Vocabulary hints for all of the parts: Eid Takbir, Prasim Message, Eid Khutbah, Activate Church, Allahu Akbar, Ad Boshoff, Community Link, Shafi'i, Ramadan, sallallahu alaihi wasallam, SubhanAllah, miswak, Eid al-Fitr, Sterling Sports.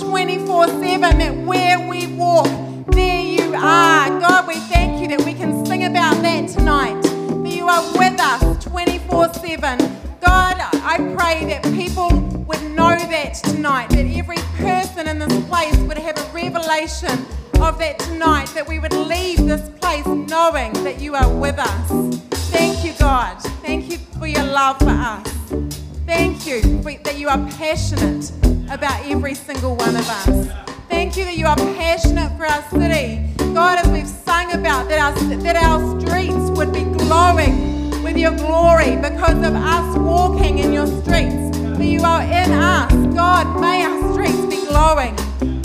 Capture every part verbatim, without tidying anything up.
twenty-four seven, that where we walk, there you are. God, we thank you that we can sing about that tonight, that you are with us twenty-four seven. God, I pray that people would know that tonight, that every person in this place would have a revelation of that tonight, that we would leave this place knowing that you are with us. Thank you, God. Thank you for your love for us. Thank you for, that you are passionate about every single one of us. Thank you that you are passionate for our city. God, as we've sung about, that our, that our streets would be glowing with your glory because of us walking in your streets. For you are in us. God, may our streets be glowing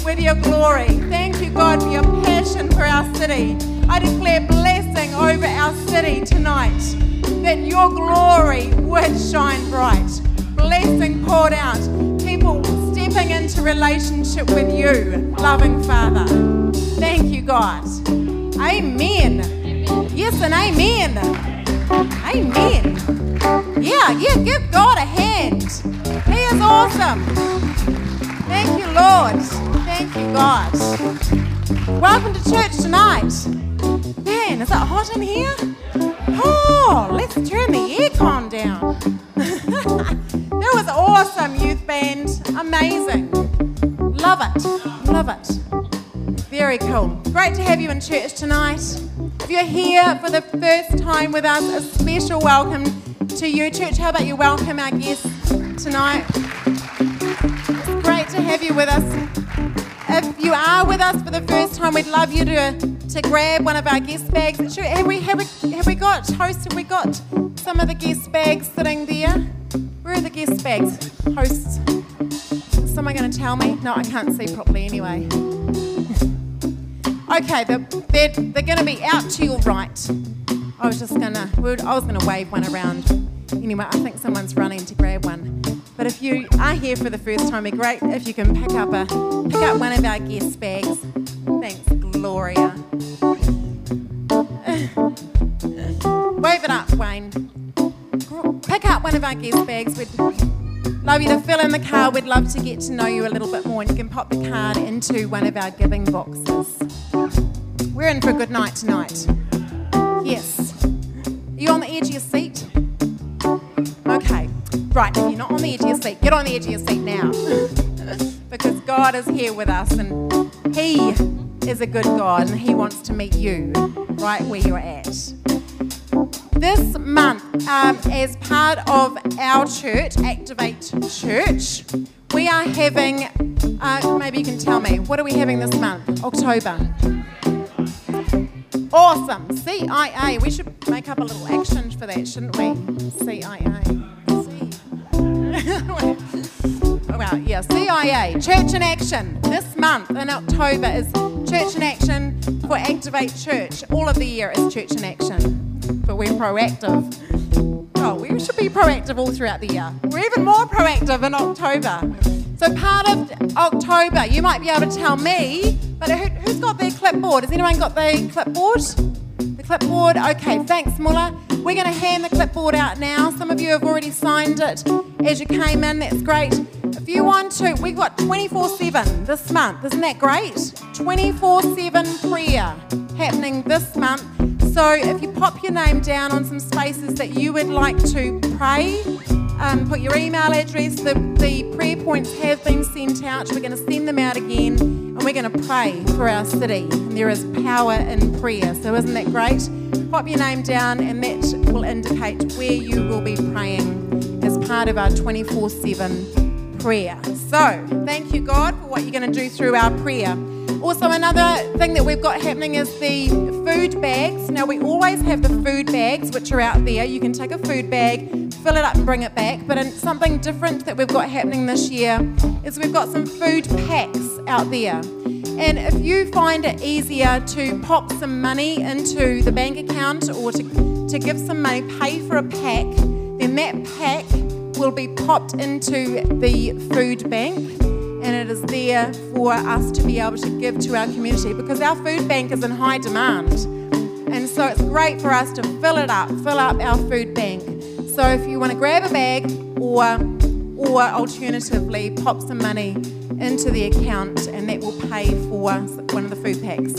with your glory. Thank you, God, for your passion for our city. I declare blessing over our city tonight, that your glory would shine bright. Blessing poured out, people stepping into relationship with you, loving Father. Thank you, God. Amen. Amen. Yes, and amen. Amen. Yeah, yeah, give God a hand. He is awesome. Thank you, Lord. Thank you, God. Welcome to church tonight. Man, is it hot in here? Oh, let's turn the aircon down. That was awesome, youth band. Amazing. Love it. Love it. Very cool. Great to have you in church tonight. If you're here for the first time with us, a special welcome to you. Church, how about you welcome our guests tonight? It's great to have you with us. If you are with us for the first time, we'd love you to to grab one of our guest bags. Have we, have we, have we got, host, have we got some of the guest bags sitting there? Where are the guest bags, hosts? Is someone going to tell me? No, I can't see properly anyway. Okay, they're, they're, they're going to be out to your right. I was just going to, I was going to wave one around. Anyway, I think someone's running to grab one. But if you are here for the first time, it'd be great if you can pick up a pick up one of our guest bags. Thanks, Gloria. Wave it up, Wayne. Pick up one of our guest bags. We'd love you to fill in the card. We'd love to get to know you a little bit more, and you can pop the card into one of our giving boxes. We're in for a good night tonight. Yes. Are you on the edge of your seat? Okay. Right, if you're not on the edge of your seat, get on the edge of your seat now. Because God is here with us, and He is a good God, and He wants to meet you right where you're at. This month, um, as part of our church, Activate Church, we are having, uh, maybe you can tell me, what are we having this month? October. Awesome. C I A. We should make up a little action for that, shouldn't we? C I A. Well, yeah, C I A, Church in Action. This month in October is Church in Action for Activate Church. All of the year is Church in Action, but we're proactive. Oh, we should be proactive all throughout the year. We're even more proactive in October. So part of October, you might be able to tell me, but who, who's got their clipboard? Has anyone got their clipboard? The clipboard? Okay, thanks, Muller. We're going to hand the clipboard out now. Some of you have already signed it as you came in. That's great. If you want to, we've got twenty-four seven this month. Isn't that great? twenty-four seven prayer happening this month. So if you pop your name down on some spaces that you would like to pray, um, put your email address. The, the prayer points have been sent out. We're going to send them out again, and we're going to pray for our city. And there is power in prayer. So isn't that great? Pop your name down, and that will indicate where you will be praying as part of our twenty-four seven prayer. So, thank you, God, for what you're going to do through our prayer. Also, another thing that we've got happening is the food bags. Now, we always have the food bags, which are out there. You can take a food bag, fill it up and bring it back. But something different that we've got happening this year is we've got some food packs out there. And if you find it easier to pop some money into the bank account or to, to give some money, pay for a pack, then that pack will be popped into the food bank, and it is there for us to be able to give to our community, because our food bank is in high demand. And so it's great for us to fill it up, fill up our food bank. So if you want to grab a bag or, or alternatively pop some money into the account and that will pay for one of the food packs.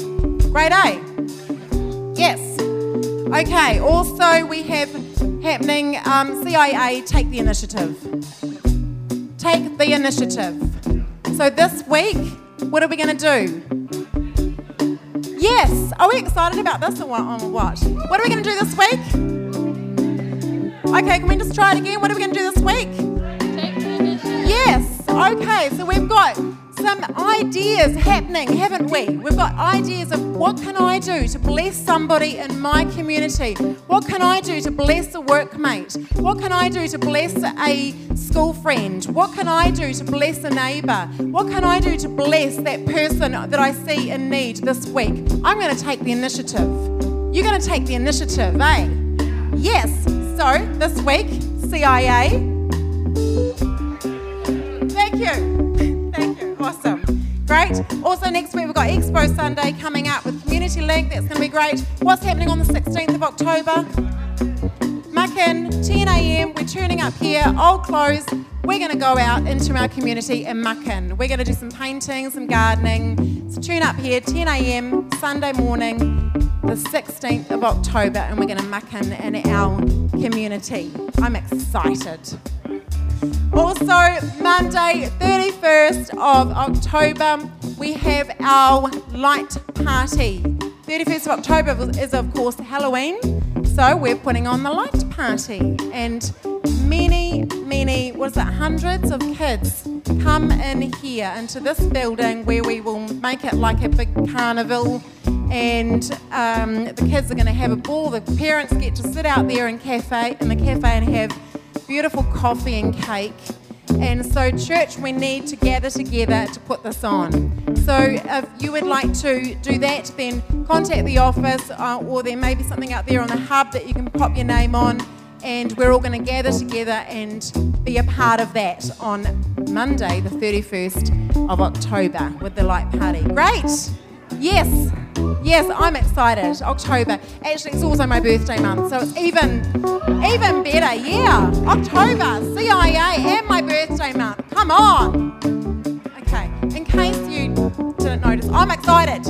Great, eh? Yes. Okay, also we have happening um, C I A Take the Initiative. Take the Initiative. So this week, what are we going to do? Yes. Are we excited about this or what? What are we going to do this week? Okay, can we just try it again? What are we going to do this week? Yes, okay, so we've got some ideas happening, haven't we? We've got ideas of what can I do to bless somebody in my community? What can I do to bless a workmate? What can I do to bless a school friend? What can I do to bless a neighbour? What can I do to bless that person that I see in need this week? I'm going to take the initiative. You're going to take the initiative, eh? Yes, so this week, C I A. Thank you. Thank you. Awesome. Great. Also, next week we've got Expo Sunday coming up with Community Link. That's going to be great. What's happening on the sixteenth of October? Muckin, ten a m. We're turning up here, old clothes. We're going to go out into our community and muckin. We're going to do some painting, some gardening. So tune up here, ten a m. Sunday morning, the sixteenth of October, and we're going to muckin in our community. I'm excited. Also, Monday, thirty-first of October, we have our light party. thirty-first of October is, of course, Halloween, so we're putting on the light party. And many, many, what is it, hundreds of kids come in here into this building where we will make it like a big carnival. And um, the kids are going to have a ball. The parents get to sit out there in cafe in the cafe and have beautiful coffee and cake. And so church, we need to gather together to put this on. So if you would like to do that, then contact the office uh, or there may be something out there on the hub that you can pop your name on, and we're all going to gather together and be a part of that on Monday the thirty-first of October with the light party. Great. Yes. Yes, I'm excited. October. Actually, it's also my birthday month, so it's even, even better. Yeah, October, C I A, and my birthday month. Come on. Okay, in case you didn't notice, I'm excited.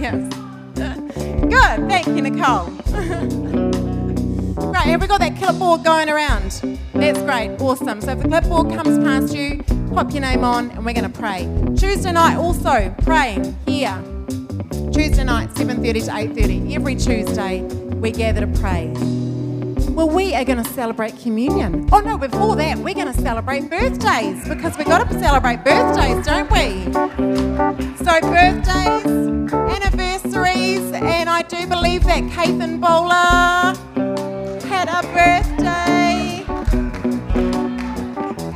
Yes. Good. Thank you, Nicole. Right, have we got that clipboard going around? That's great. Awesome. So if the clipboard comes past you, pop your name on, and we're going to pray. Tuesday night also, praying here. Tuesday night, seven thirty to eight thirty, every Tuesday, we gather to pray. Well, we are going to celebrate communion. Oh no, before that, we're going to celebrate birthdays, because we've got to celebrate birthdays, don't we? So birthdays, anniversaries, and I do believe that Kathan Bowler had a birthday,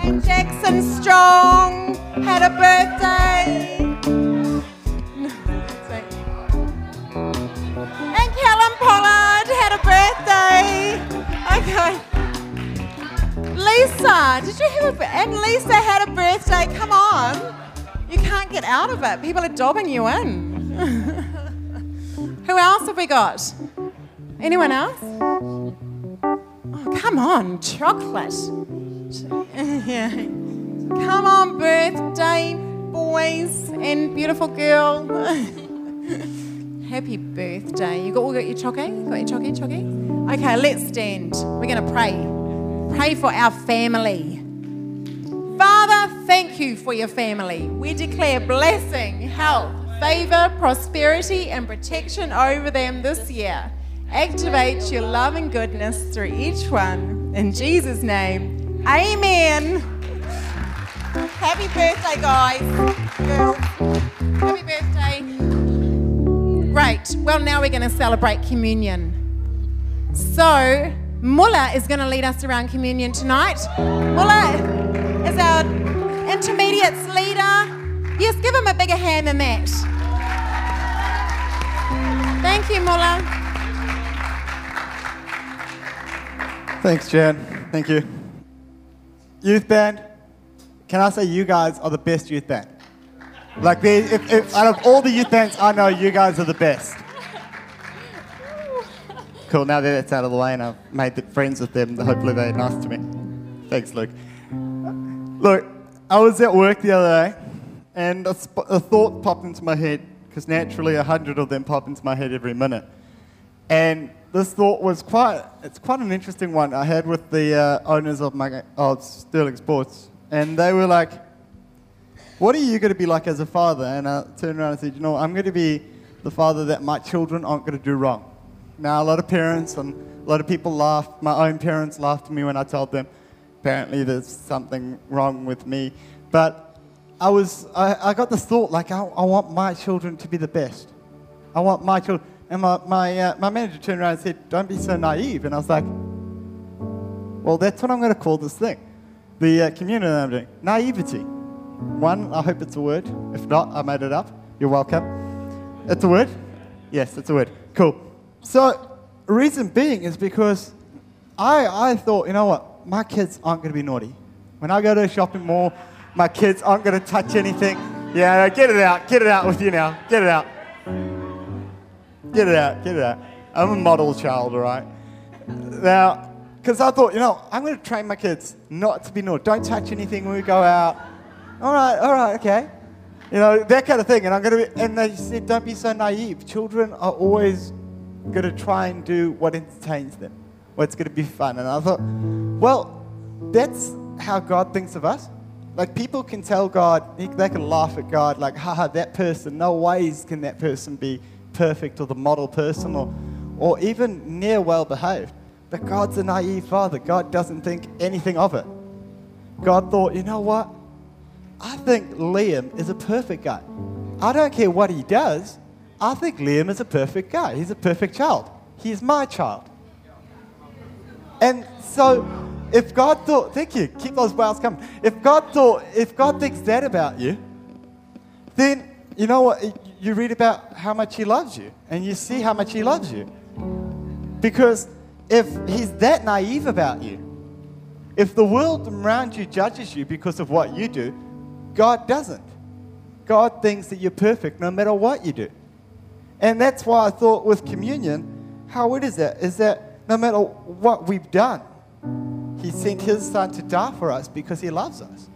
and Jackson Strong had a birthday. Callum Pollard had a birthday. Okay. Lisa, did you have a... And Lisa had a birthday. Come on. You can't get out of it. People are dobbing you in. Who else have we got? Anyone else? Oh, come on. Chocolate. Yeah. Come on, birthday boys and beautiful girl. Happy birthday. You got all got your chocky? Got your chocky, chocky? Okay, let's stand. We're going to pray. Pray for our family. Father, thank you for your family. We declare blessing, health, favour, prosperity and protection over them this year. Activate your love and goodness through each one. In Jesus' name, amen. Happy birthday, guys. Girls. Happy birthday. Great. Well, now we're going to celebrate communion. So, Mulla is going to lead us around communion tonight. Mulla is our intermediates leader. Yes, give him a bigger hand than that. Thank you, Mulla. Thanks, Jan. Thank you. Youth band, can I say you guys are the best youth band? Like, they, if, if, out of all the youth bands I know, you guys are the best. Cool, now that that's out of the way and I've made the friends with them, hopefully they're nice to me. Thanks, Luke. Look, I was at work the other day and a, sp- a thought popped into my head, because naturally a hundred of them pop into my head every minute. And this thought was quite, it's quite an interesting one I had with the uh, owners of, my, of Sterling Sports. And they were like, what are you going to be like as a father? And I turned around and said, you know, I'm going to be the father that my children aren't going to do wrong. Now, a lot of parents and a lot of people laugh. My own parents laughed at me when I told them, apparently there's something wrong with me. But I was, I, I got this thought, like, I, I want my children to be the best. I want my children. And my my, uh, my manager turned around and said, don't be so naive. And I was like, well, that's what I'm going to call this thing. The uh, community that I'm doing. Naivety. One, I hope it's a word. If not, I made it up. You're welcome. It's a word? Yes, it's a word. Cool. So, reason being is because I I thought, you know what? My kids aren't going to be naughty. When I go to a shopping mall, my kids aren't going to touch anything. Yeah, get it out. Get it out with you now. Get it out. Get it out, get it out. I'm a model child, all right? Now, because I thought, you know, I'm going to train my kids not to be naughty. Don't touch anything when we go out. All right, all right, okay. You know, that kind of thing. And I'm going to be, and they said, don't be so naive. Children are always going to try and do what entertains them, what's going to be fun. And I thought, well, that's how God thinks of us. Like, people can tell God, they can laugh at God, like, haha, that person, no ways can that person be perfect or the model person or or even near well behaved. But God's a naive father. God doesn't think anything of it. God thought, you know what? I think Liam is a perfect guy. I don't care what he does. I think Liam is a perfect guy. He's a perfect child. He's my child. And so if God thought, thank you, keep those wows coming. If God thought, if God thinks that about you, then you know what? You read about how much he loves you, and you see how much he loves you. Because if he's that naive about you, if the world around you judges you because of what you do, God doesn't. God thinks that you're perfect no matter what you do. And that's why I thought with communion, how weird is that? Is that no matter what we've done, he sent his son to die for us because he loves us.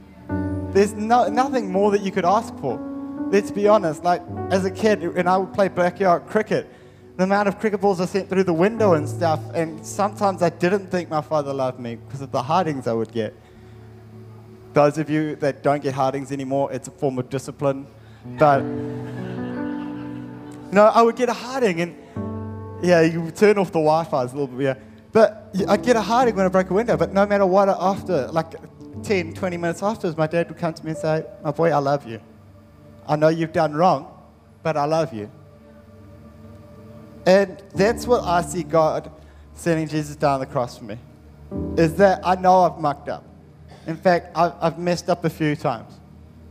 There's no, nothing more that you could ask for. Let's be honest, like as a kid, and I would play backyard cricket, the amount of cricket balls I sent through the window and stuff, and sometimes I didn't think my father loved me because of the hardings I would get. Those of you that don't get hardings anymore, it's a form of discipline. But, no, I would get a harding, and yeah, you turn off the Wi-Fi a little bit, yeah. But I'd get a harding when I broke a window, but no matter what after, like ten, twenty minutes afterwards, my dad would come to me and say, my boy, I love you. I know you've done wrong, but I love you. And that's what I see God sending Jesus down the cross for me, is that I know I've mucked up. In fact, I've messed up a few times.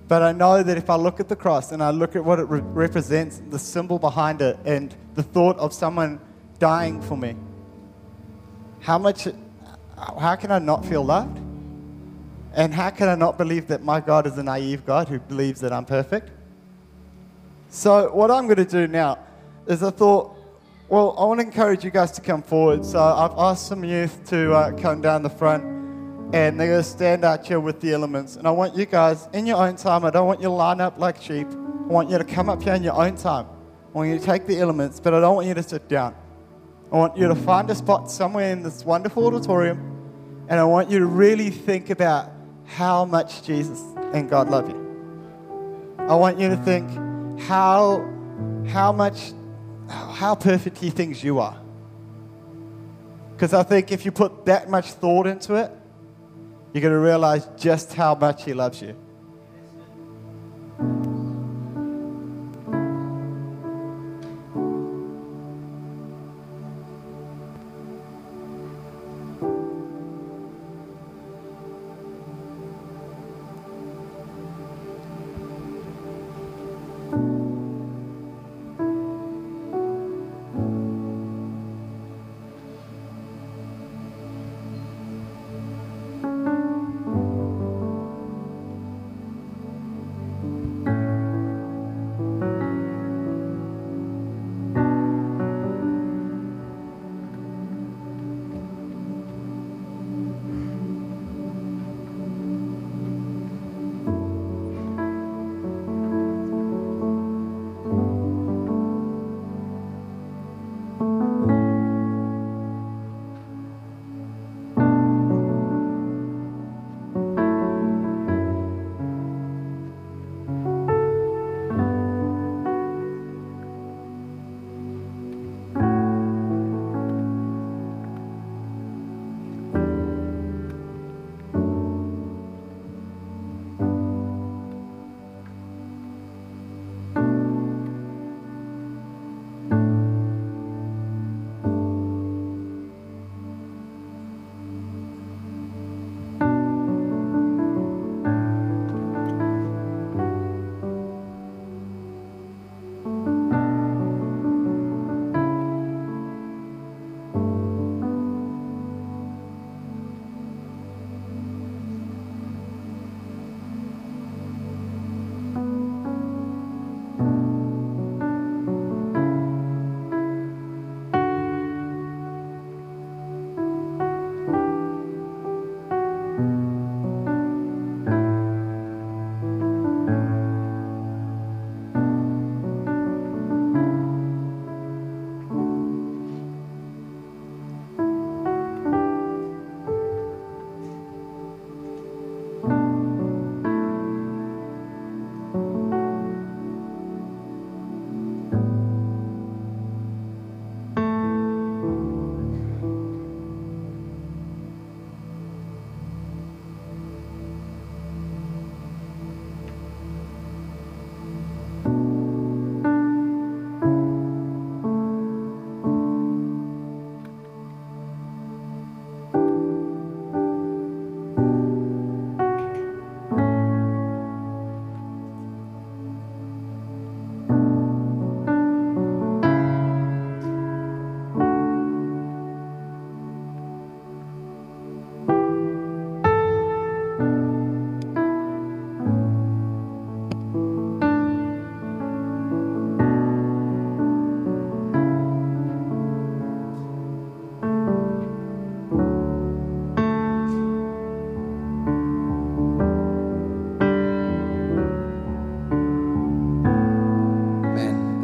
But I know that if I look at the cross and I look at what it re- represents, the symbol behind it, and the thought of someone dying for me, how much, how can I not feel loved? And how can I not believe that my God is a naive God who believes that I'm perfect? So what I'm going to do now is I thought, well, I want to encourage you guys to come forward. So I've asked some youth to uh, come down the front, and they're going to stand out here with the elements. And I want you guys, in your own time, I don't want you to line up like sheep. I want you to come up here in your own time. I want you to take the elements, but I don't want you to sit down. I want you to find a spot somewhere in this wonderful auditorium, and I want you to really think about how much Jesus and God love you. I want you to think how how much, how perfect he thinks you are. Because I think if you put that much thought into it, you're going to realize just how much he loves you.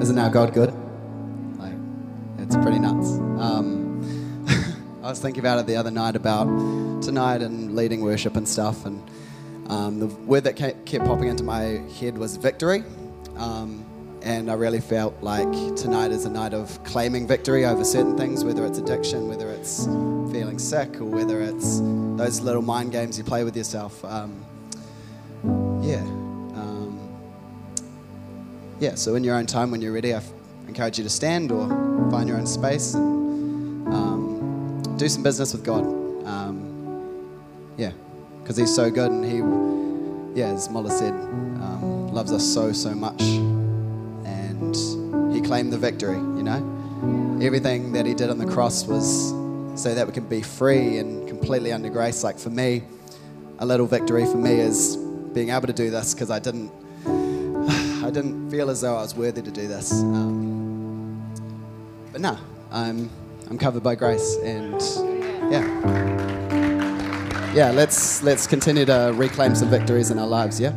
Isn't our God good? Like, it's pretty nuts. Um, I was thinking about it the other night about tonight and leading worship and stuff, and um, the word that kept popping into my head was victory. Um, and I really felt like tonight is a night of claiming victory over certain things, whether it's addiction, whether it's feeling sick, or whether it's those little mind games you play with yourself. Um, yeah. Yeah, so in your own time, when you're ready, I f- encourage you to stand or find your own space and um, do some business with God. Um, yeah, because He's so good, and He, yeah, as Mola said, um, loves us so, so much. And He claimed the victory, you know? Everything that He did on the cross was so that we can be free and completely under grace. Like for me, a little victory for me is being able to do this because I didn't I didn't feel as though I was worthy to do this. Um, but no, I'm I'm covered by grace, and yeah. Yeah, let's let's continue to reclaim some victories in our lives, yeah?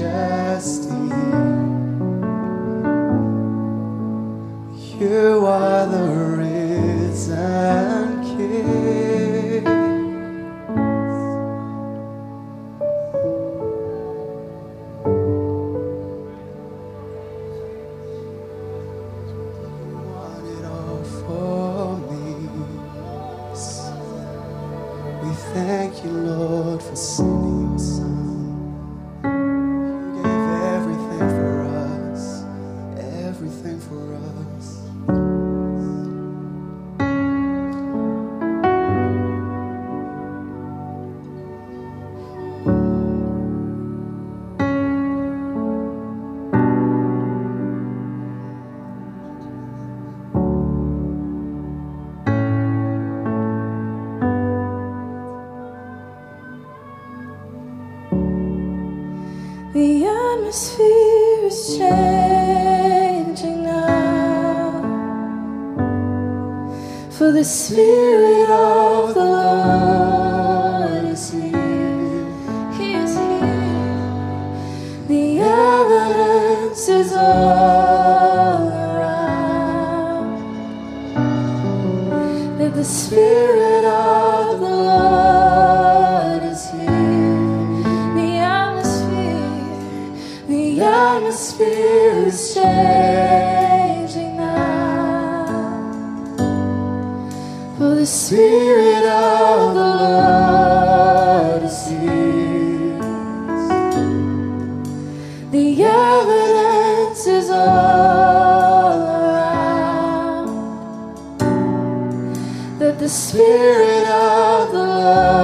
majesty. You are the risen King. You want it all for me. We thank you, Lord, for sending your Son. The Spirit of the Lord is here, He is here. The evidence is all around that the Spirit of the Lord is here. The atmosphere, the atmosphere is changed. The Spirit of the Lord is here. The evidence is all around that the Spirit of the Lord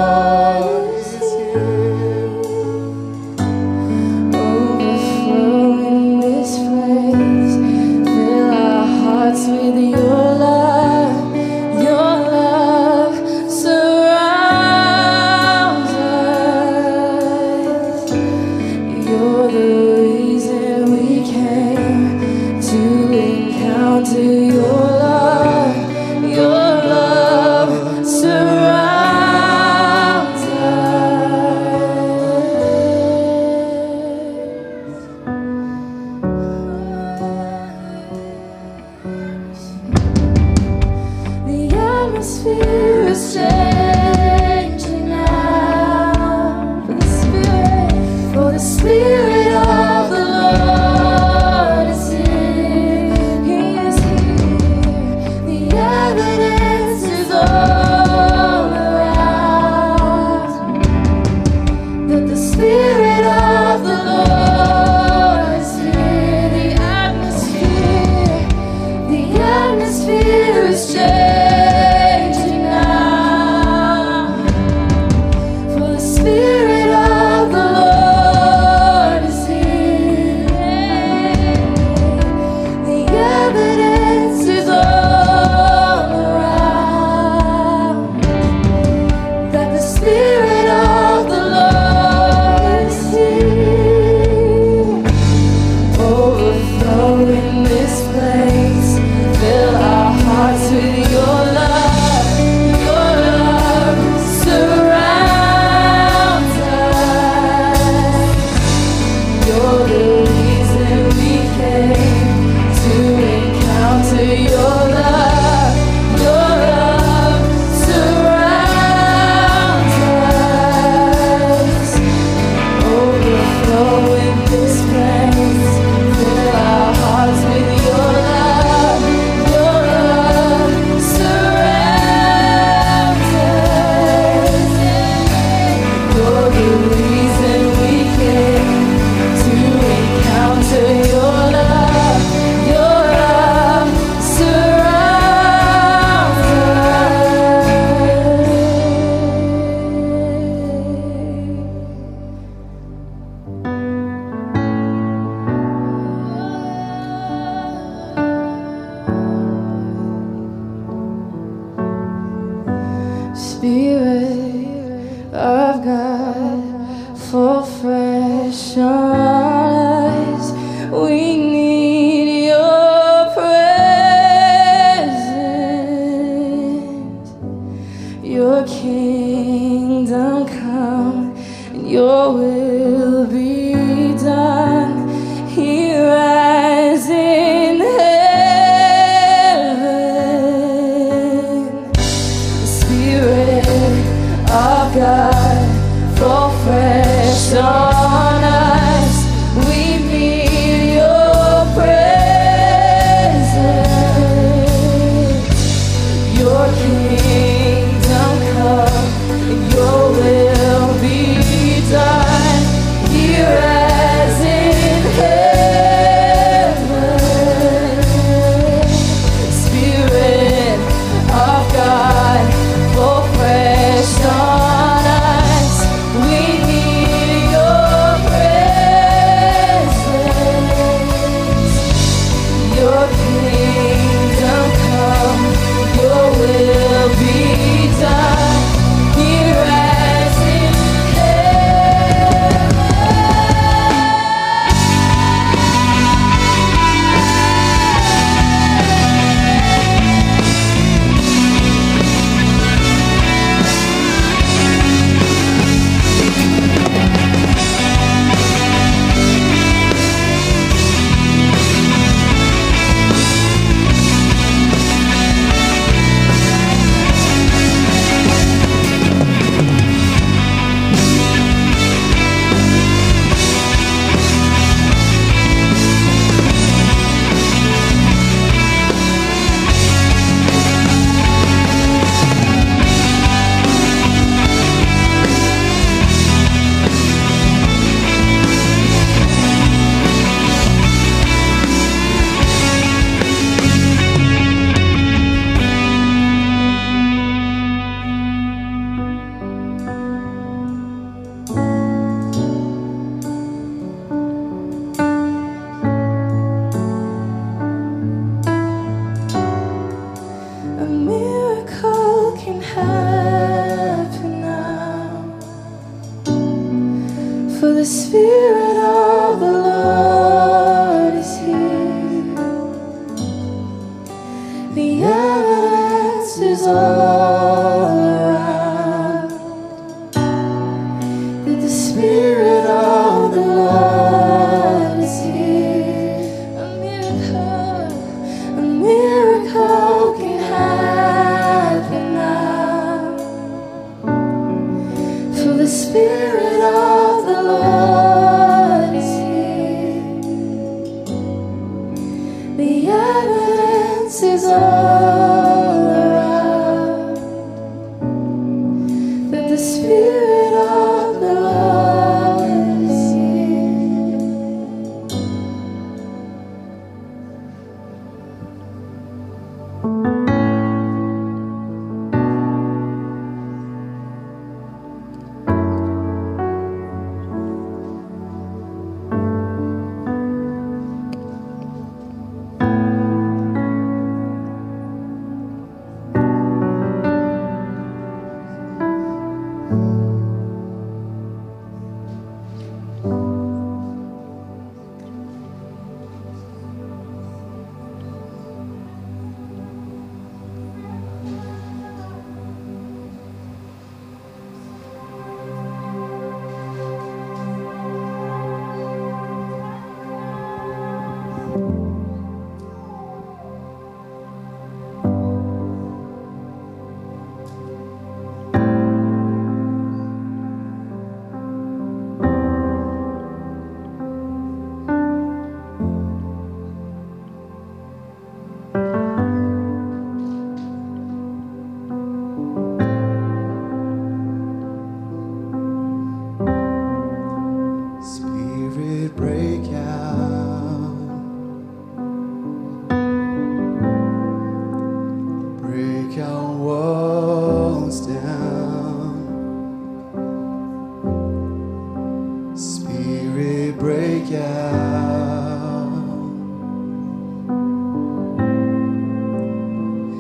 break out.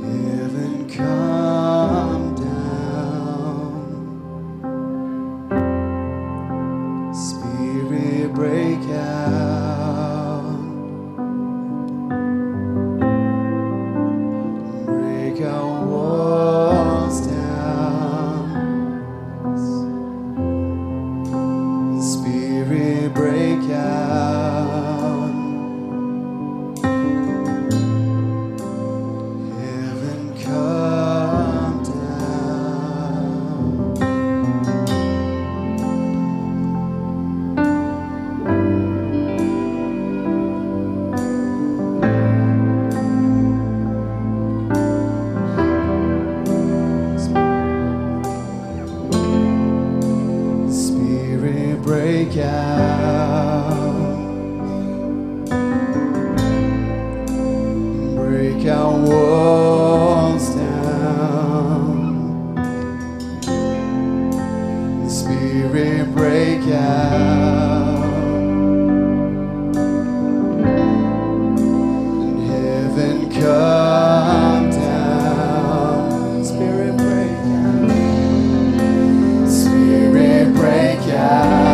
Heaven come down. Spirit break out. Break our walls down. Break out. Heaven come down. Spirit break out. Break our walls down. The Spirit break out. And heaven come down. Spirit break out. Spirit break out.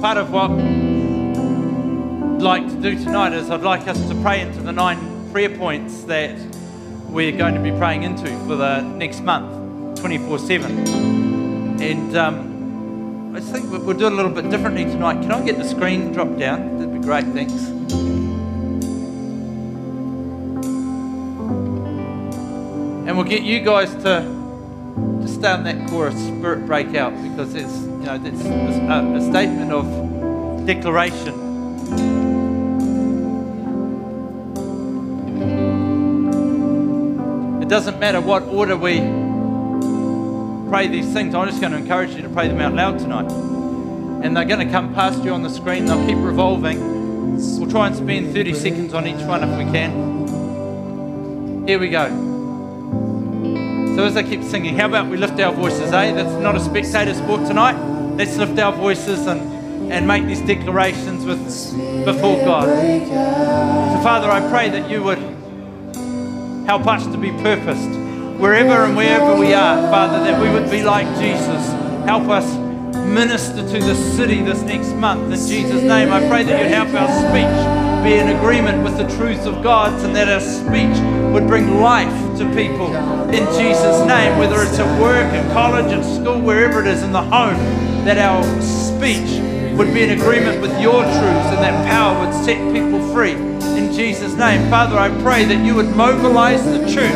Part of what I'd like to do tonight is I'd like us to pray into the nine prayer points that we're going to be praying into for the next month, twenty-four seven. And um, I just think we'll do it a little bit differently tonight. Can I get the screen dropped down? That'd be great, thanks. And we'll get you guys to just stay on that chorus, Spirit Break Out, because it's You know, it's a, a statement of declaration. It doesn't matter what order we pray these things. I'm just going to encourage you to pray them out loud tonight. And they're going to come past you on the screen. They'll keep revolving. We'll try and spend thirty seconds on each one if we can. Here we go. So as I keep singing, how about we lift our voices, eh? That's not a spectator sport tonight. Let's lift our voices and and make these declarations with before God. So Father, I pray that you would help us to be purposed wherever and wherever we are, Father, that we would be like Jesus. Help us minister to this city this next month. In Jesus' name, I pray that you'd help our speech be in agreement with the truths of God, and that our speech would bring life to people. In Jesus' name, whether it's at work, at college, at school, wherever it is, in the home, that our speech would be in agreement with your truths, and that power would set people free. In Jesus' name, Father, I pray that you would mobilize the church,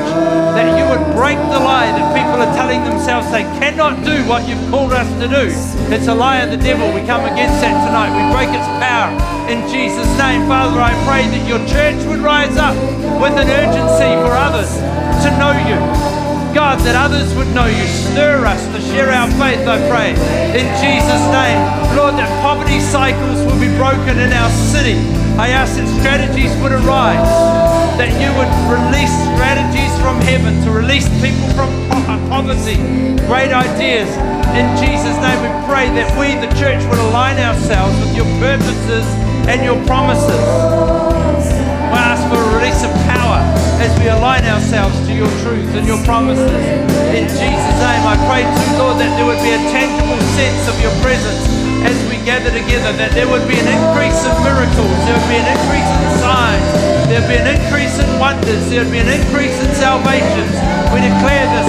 that you would break the lie that people are telling themselves they cannot do what you've called us to do. It's a lie of the devil. We come against that tonight. We break its power in Jesus' name. Father, I pray that your church would rise up with an urgency for others to know you. God, that others would know you. Stir us to share our faith, I pray, in Jesus' name. Lord, that poverty cycles will be broken in our city. I ask that strategies would arise, that you would release strategies from heaven to release people from poverty, great ideas. In Jesus' name we pray that we, the church, would align ourselves with your purposes and your promises. We ask for a release of power as we align ourselves to your truth and your promises. In Jesus' name I pray too, Lord, that there would be a tangible sense of your presence as we gather together, that there would be an increase of miracles, there would be an increase in signs, there would be an increase in wonders, there would be an increase in salvations. We declare this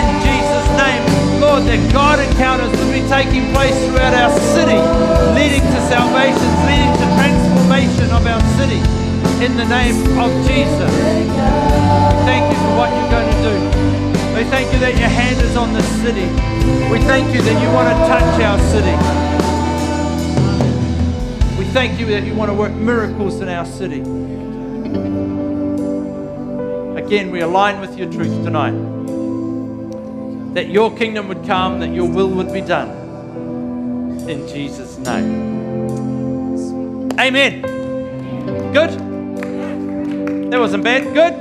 in Jesus' name, Lord, that God encounters will be taking place throughout our city, leading to salvation, leading to transformation of our city. In the name of Jesus, we thank you for what you're going to do. We thank you that your hand is on this city. We thank you that you want to touch our city. Thank you that you want to work miracles in our city. Again, we align with your truth tonight. That your kingdom would come, that your will would be done. In Jesus' name. Amen. Good? That wasn't bad. Good?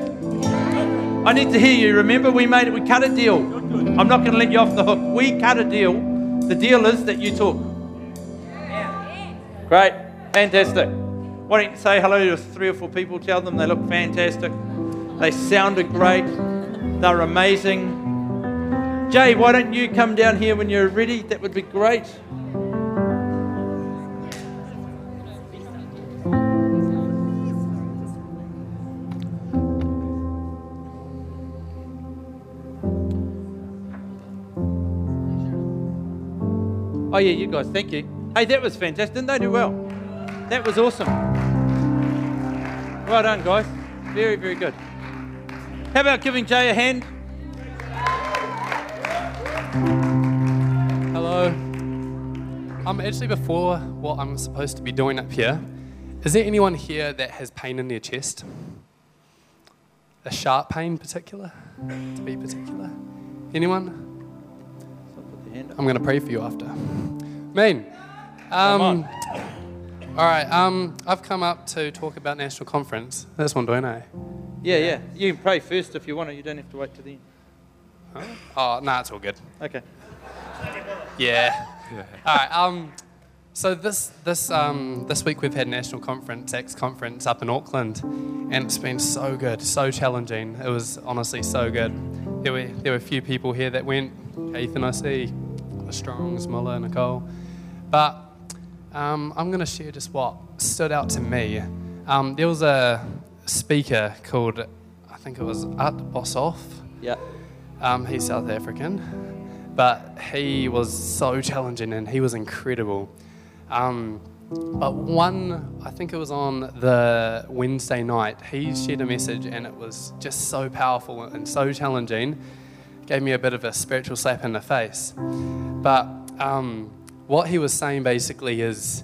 I need to hear you. Remember, we made it. We cut a deal. I'm not going to let you off the hook. We cut a deal. The deal is that you talk. Great. Fantastic. Why don't you say hello to three or four people, tell them they look fantastic, they sounded great, they're amazing. Jay, why don't you come down here when you're ready? That would be great. Oh yeah, you guys, thank you. Hey, that was fantastic. Didn't they do well? That was awesome. Well done, guys. Very, very good. How about giving Jay a hand? Hello. Um, actually, before what I'm supposed to be doing up here, is there anyone here that has pain in their chest? A sharp pain, particular? To be particular? Anyone? I'm going to pray for you after. Man. Um, All right, um, I've come up to talk about National Conference. That's one, don't I? Yeah, yeah. You can pray first if you want to. You don't have to wait till the end. Huh? Oh, no, nah, it's all good. Okay. Yeah. yeah. All right. Um, so this this um, this week we've had National Conference, Acts Conference up in Auckland, and it's been so good, so challenging. It was honestly so good. There were there were a few people here that went. Ethan, I see, the Strongs, Muller, Nicole, but. Um, I'm going to share just what stood out to me. Um, there was a speaker called, I think it was Ad Boshoff. Yeah. Um, he's South African, but he was so challenging and he was incredible. Um, but one, I think it was on the Wednesday night, he shared a message and it was just so powerful and so challenging. Gave me a bit of a spiritual slap in the face. But... Um, What he was saying basically is,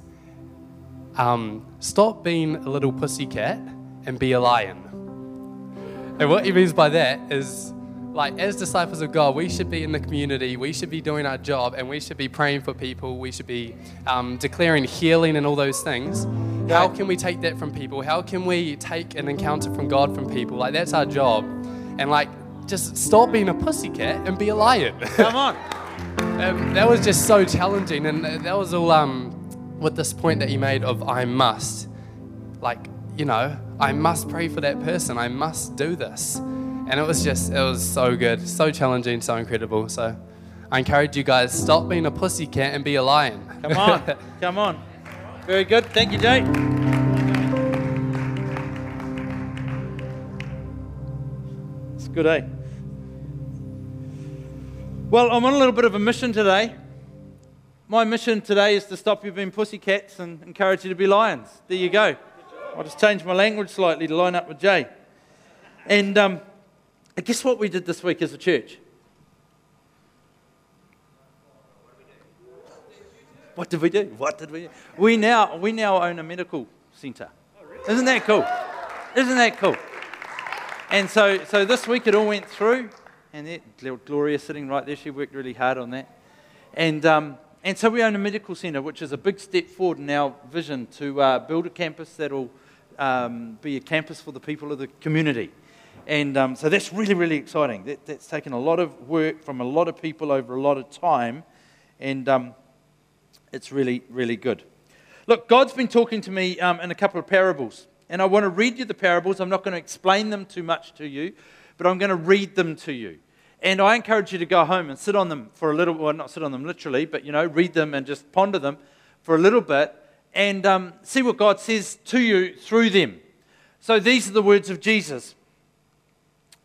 um, stop being a little pussycat and be a lion. And what he means by that is, like, as disciples of God, we should be in the community, we should be doing our job, and we should be praying for people, we should be um, declaring healing and all those things. How can we take that from people? How can we take an encounter from God from people? Like, that's our job. And, like, just stop being a pussycat and be a lion. Come on. Um, that was just so challenging, and that was all um, with this point that you made of I must. Like, you know, I must pray for that person. I must do this. And it was just, it was so good, so challenging, so incredible. So I encourage you guys, stop being a pussycat and be a lion. Come on, come on. Very good. Thank you, Jay. It's good, eh? Well, I'm on a little bit of a mission today. My mission today is to stop you being pussycats and encourage you to be lions. There you go. I just changed my language slightly to line up with Jay. And um, I guess what we did this week as a church? What did we do? What did we do? We now, we now own a medical centre. Oh, really? Isn't that cool? Isn't that cool? And so, so this week it all went through. And that little Gloria sitting right there, she worked really hard on that. And, um, and so we own a medical centre, which is a big step forward in our vision to uh, build a campus that will um, be a campus for the people of the community. And um, so that's really, really exciting. That, that's taken a lot of work from a lot of people over a lot of time. And... Um, It's really, really good. Look, God's been talking to me um, in a couple of parables, and I want to read you the parables. I'm not going to explain them too much to you, but I'm going to read them to you. And I encourage you to go home and sit on them for a little, well, not sit on them literally, but, you know, read them and just ponder them for a little bit and um, see what God says to you through them. So these are the words of Jesus.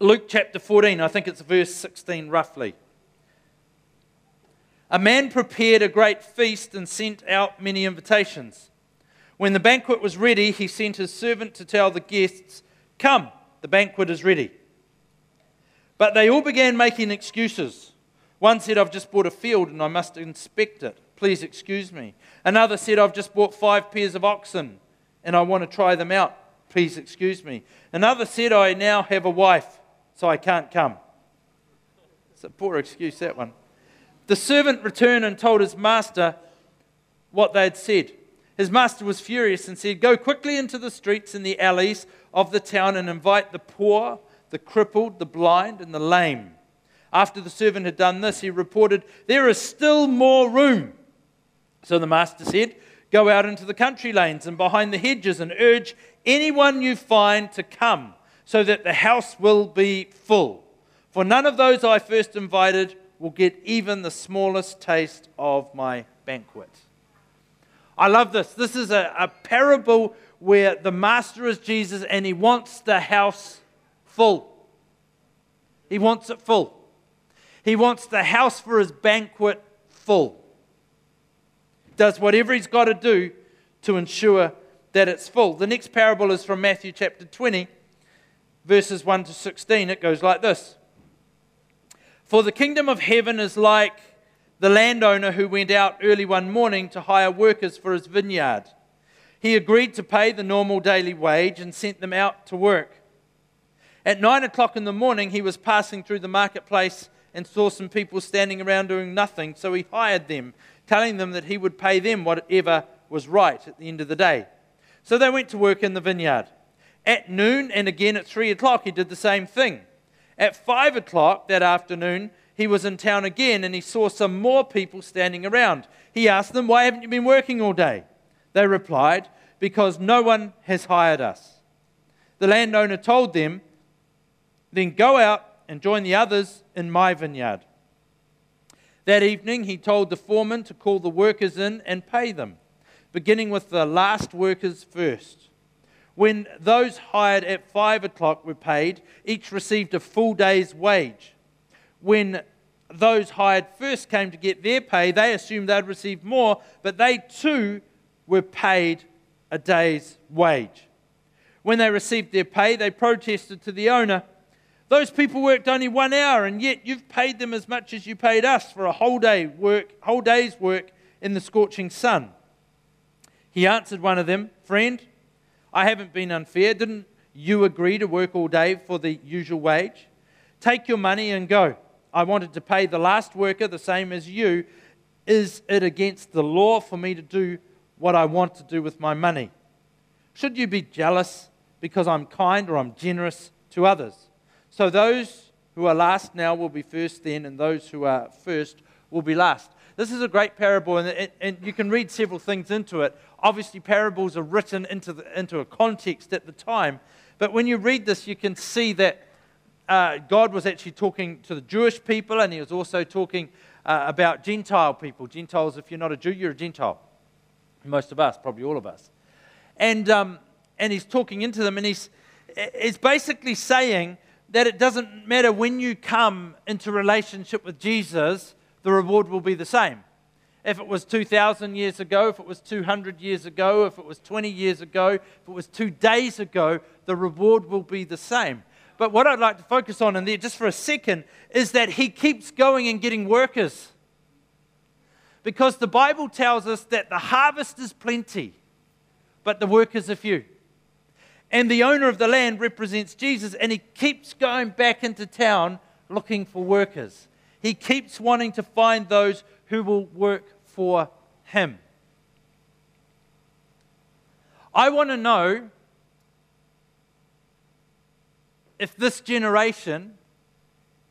Luke chapter fourteen, I think it's verse sixteen roughly. A man prepared a great feast and sent out many invitations. When the banquet was ready, he sent his servant to tell the guests, "Come, the banquet is ready." But they all began making excuses. One said, "I've just bought a field and I must inspect it. Please excuse me." Another said, "I've just bought five pairs of oxen and I want to try them out. Please excuse me." Another said, "I now have a wife, so I can't come." It's a poor excuse, that one. The servant returned and told his master what they had said. His master was furious and said, "Go quickly into the streets and the alleys of the town and invite the poor, the crippled, the blind, and the lame." After the servant had done this, he reported, "There is still more room." So the master said, "Go out into the country lanes and behind the hedges and urge anyone you find to come, so that the house will be full. For none of those I first invited will get even the smallest taste of my banquet." I love this. This is a, a parable where the master is Jesus and he wants the house full. He wants it full. He wants the house for his banquet full. Does whatever he's got to do to ensure that it's full. The next parable is from Matthew chapter twenty, verses one to sixteen. It goes like this. "For the kingdom of heaven is like the landowner who went out early one morning to hire workers for his vineyard. He agreed to pay the normal daily wage and sent them out to work. At nine o'clock in the morning, he was passing through the marketplace and saw some people standing around doing nothing, so he hired them, telling them that he would pay them whatever was right at the end of the day. So they went to work in the vineyard. At noon and again at three o'clock, he did the same thing. At five o'clock that afternoon, he was in town again and he saw some more people standing around. He asked them, 'Why haven't you been working all day?' They replied, 'Because no one has hired us.' The landowner told them, 'Then go out and join the others in my vineyard.' That evening, he told the foreman to call the workers in and pay them, beginning with the last workers first. When those hired at five o'clock were paid, each received a full day's wage. When those hired first came to get their pay, they assumed they'd receive more, but they too were paid a day's wage. When they received their pay, they protested to the owner, 'Those people worked only one hour, and yet you've paid them as much as you paid us for a whole day work, whole day's work in the scorching sun.' He answered one of them, 'Friend, I haven't been unfair. Didn't you agree to work all day for the usual wage? Take your money and go. I wanted to pay the last worker the same as you. Is it against the law for me to do what I want to do with my money? Should you be jealous because I'm kind or I'm generous to others? So those who are last now will be first then, and those who are first will be last." This is a great parable, and, it, and you can read several things into it. Obviously, parables are written into, the, into a context at the time. But when you read this, you can see that uh, God was actually talking to the Jewish people, and he was also talking uh, about Gentile people. Gentiles, if you're not a Jew, you're a Gentile. Most of us, probably all of us. And, um, and he's talking into them, and he's, he's basically saying that it doesn't matter when you come into relationship with Jesus, the reward will be the same. If it was two thousand years ago, if it was two hundred years ago, if it was twenty years ago, if it was two days ago, the reward will be the same. But what I'd like to focus on in there just for a second is that he keeps going and getting workers. Because the Bible tells us that the harvest is plenty, but the workers are few. And the owner of the land represents Jesus, and he keeps going back into town looking for workers. He keeps wanting to find those who will work for him. I want to know if this generation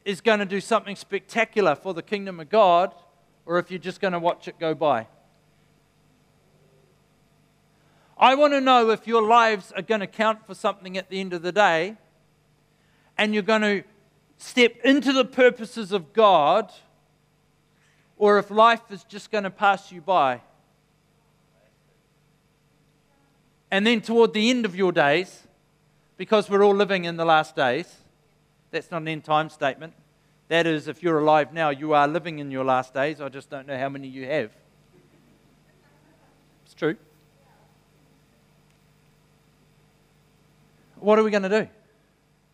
is going to do something spectacular for the kingdom of God, or if you're just going to watch it go by. I want to know if your lives are going to count for something at the end of the day, and you're going to step into the purposes of God, or if life is just going to pass you by. And then toward the end of your days, because we're all living in the last days, that's not an end time statement. That is, if you're alive now, you are living in your last days. I just don't know how many you have. It's true. What are we going to do?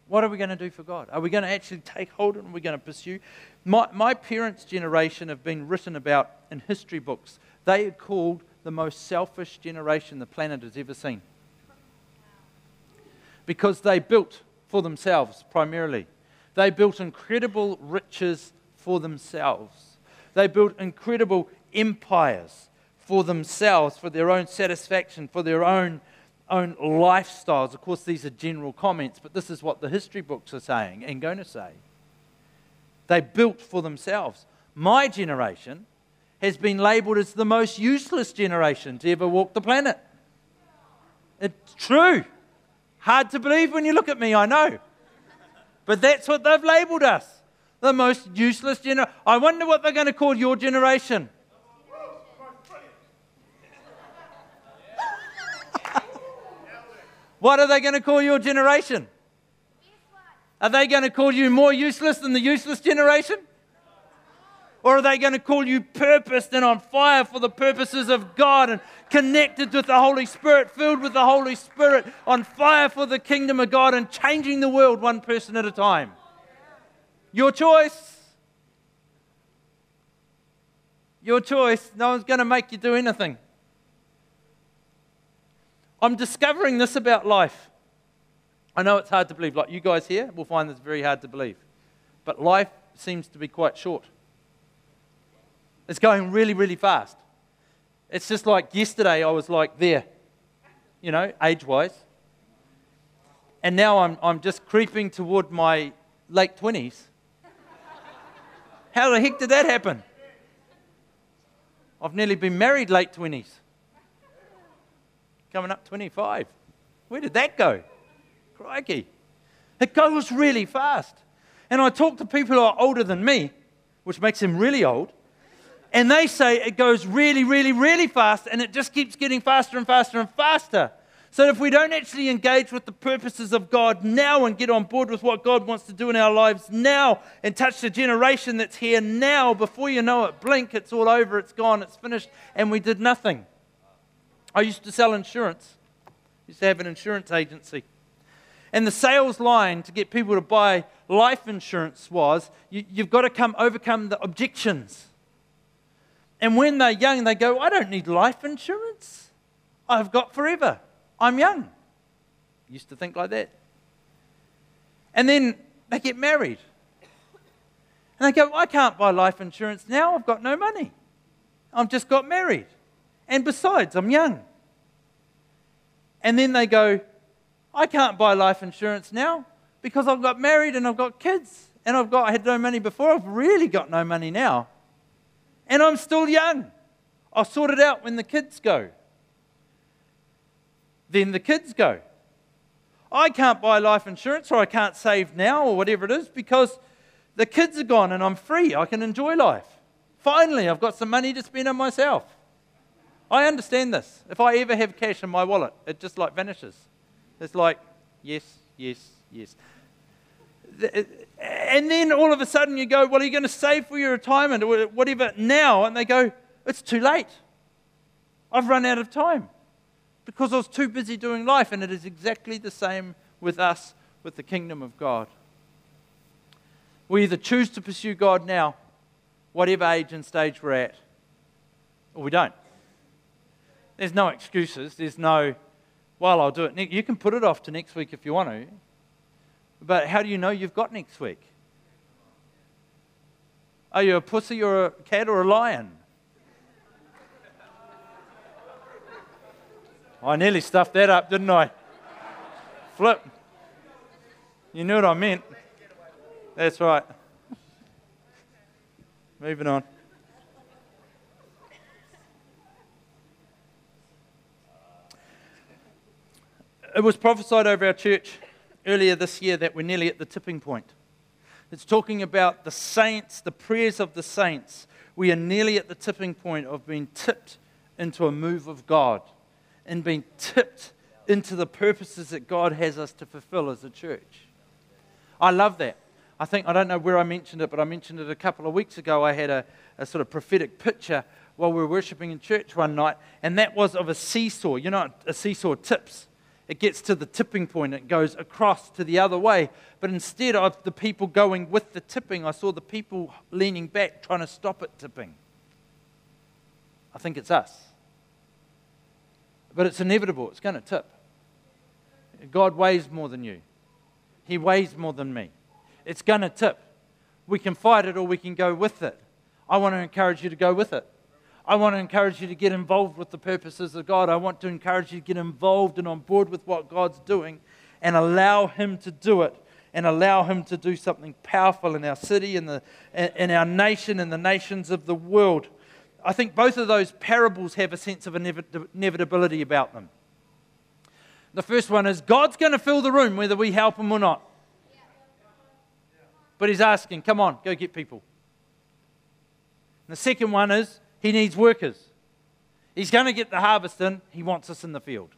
What are we going to do for God? Are we going to actually take hold of it, and we're going to pursue? My, my parents' generation have been written about in history books. They are called the most selfish generation the planet has ever seen. Because they built for themselves primarily. They built incredible riches for themselves. They built incredible empires for themselves, for their own satisfaction, for their own own lifestyles. Of course, these are general comments, but this is what the history books are saying and going to say. They built for themselves. My generation has been labelled as the most useless generation to ever walk the planet. It's true. Hard to believe when you look at me, I know. But that's what they've labelled us. The most useless generation. I wonder what they're going to call your generation. What are they going to call your generation? Are they going to call you more useless than the useless generation? Or are they going to call you purposed and on fire for the purposes of God and connected with the Holy Spirit, filled with the Holy Spirit, on fire for the kingdom of God and changing the world one person at a time? Your choice. Your choice. No one's going to make you do anything. I'm discovering this about life. I know it's hard to believe. Like you guys here will find this very hard to believe. But life seems to be quite short. It's going really, really fast. It's just like yesterday I was like there, you know, age-wise. And now I'm, I'm just creeping toward my late twenties. How the heck did that happen? I've nearly been married late twenties. Coming up twenty-five. Where did that go? Crikey. It goes really fast. And I talk to people who are older than me, which makes them really old. And they say it goes really, really, really fast, and it just keeps getting faster and faster and faster. So if we don't actually engage with the purposes of God now and get on board with what God wants to do in our lives now and touch the generation that's here now, before you know it, blink, it's all over, it's gone, it's finished, and we did nothing. I used to sell insurance. I used to have an insurance agency. And the sales line to get people to buy life insurance was, you, you've got to come overcome the objections. And when they're young, they go, I don't need life insurance. I've got forever. I'm young. Used to think like that. And then they get married. And they go, I can't buy life insurance now. I've got no money. I've just got married. And besides, I'm young. And then they go, I can't buy life insurance now because I've got married and I've got kids. And I've got, I had no money before. I've really got no money now. And I'm still young. I'll sort it out when the kids go. Then the kids go. I can't buy life insurance, or I can't save now, or whatever it is, because the kids are gone and I'm free. I can enjoy life. Finally, I've got some money to spend on myself. I understand this. If I ever have cash in my wallet, it just like vanishes. It's like, yes, yes, yes. And then all of a sudden you go, well, are you going to save for your retirement or whatever now? And they go, it's too late. I've run out of time because I was too busy doing life. And it is exactly the same with us, with the kingdom of God. We either choose to pursue God now, whatever age and stage we're at, or we don't. There's no excuses. There's no, well, I'll do it. You can put it off to next week if you want to. But how do you know you've got next week? Are you a pussy or a cat or a lion? I nearly stuffed that up, didn't I? Flip. You knew what I meant. That's right. Moving on. It was prophesied over our church earlier this year that we're nearly at the tipping point. It's talking about the saints, the prayers of the saints. We are nearly at the tipping point of being tipped into a move of God and being tipped into the purposes that God has us to fulfill as a church. I love that. I think, I don't know where I mentioned it, but I mentioned it a couple of weeks ago. I had a, a sort of prophetic picture while we were worshiping in church one night, and that was of a seesaw. You know, a seesaw tips. It gets to the tipping point. It goes across to the other way. But instead of the people going with the tipping, I saw the people leaning back trying to stop it tipping. I think it's us. But it's inevitable. It's going to tip. God weighs more than you. He weighs more than me. It's going to tip. We can fight it or we can go with it. I want to encourage you to go with it. I want to encourage you to get involved with the purposes of God. I want to encourage you to get involved and on board with what God's doing and allow Him to do it and allow Him to do something powerful in our city, in, the, in our nation, in the nations of the world. I think both of those parables have a sense of inevitability about them. The first one is God's going to fill the room whether we help Him or not. But He's asking, come on, go get people. And the second one is, He needs workers. He's going to get the harvest in. He wants us in the field.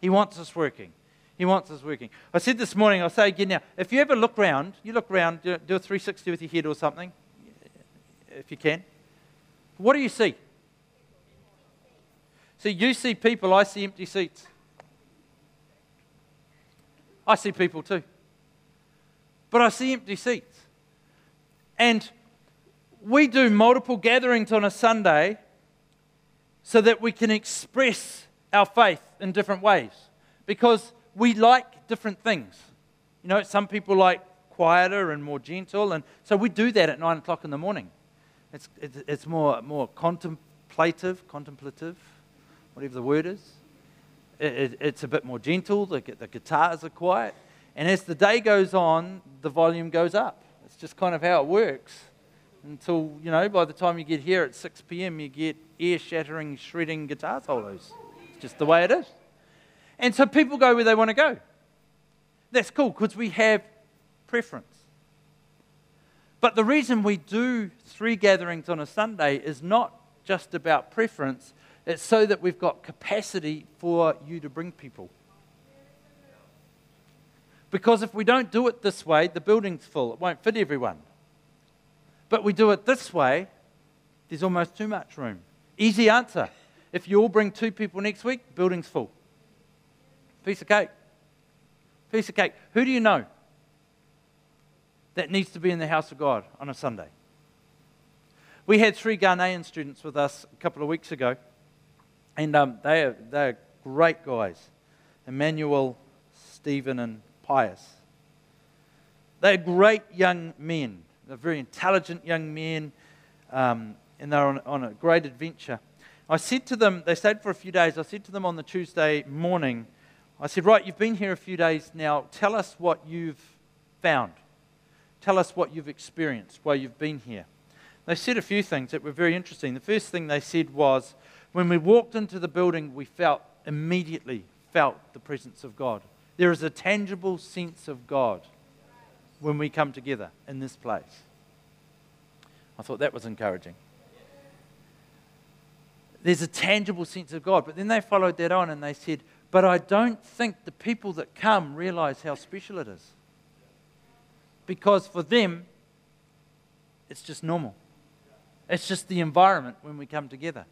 He wants us working. He wants us working. I said this morning, I'll say again now, if you ever look round, you look round, do a three sixty with your head or something, if you can. What do you see? See, you see people, I see empty seats. I see people too. But I see empty seats. And we do multiple gatherings on a Sunday so that we can express our faith in different ways because we like different things. You know, some people like quieter and more gentle, and so we do that at nine o'clock in the morning. It's, it's, it's more, more contemplative, contemplative, whatever the word is. It, it, it's a bit more gentle, the, the guitars are quiet, and as the day goes on, the volume goes up. It's just kind of how it works. Until, you know, by the time you get here at six p m, you get ear-shattering, shredding guitar solos. It's just the way it is. And so people go where they want to go. That's cool, because we have preference. But the reason we do three gatherings on a Sunday is not just about preference. It's so that we've got capacity for you to bring people. Because if we don't do it this way, the building's full. It won't fit everyone. But we do it this way, there's almost too much room. Easy answer. If you all bring two people next week, building's full. Piece of cake. Piece of cake. Who do you know that needs to be in the house of God on a Sunday? We had three Ghanaian students with us a couple of weeks ago, and um, they are, they are great guys. Emmanuel, Stephen, and Pius. They're great young men. They're very intelligent young men, um, and they're on, on a great adventure. I said to them, they stayed for a few days, I said to them on the Tuesday morning, I said, right, you've been here a few days now, tell us what you've found. Tell us what you've experienced while you've been here. They said a few things that were very interesting. The first thing they said was, when we walked into the building, we felt immediately felt the presence of God. There is a tangible sense of God when we come together in this place. I thought that was encouraging. There's a tangible sense of God. But then they followed that on and they said, but I don't think the people that come realize how special it is. Because for them, it's just normal. It's just the environment when we come together.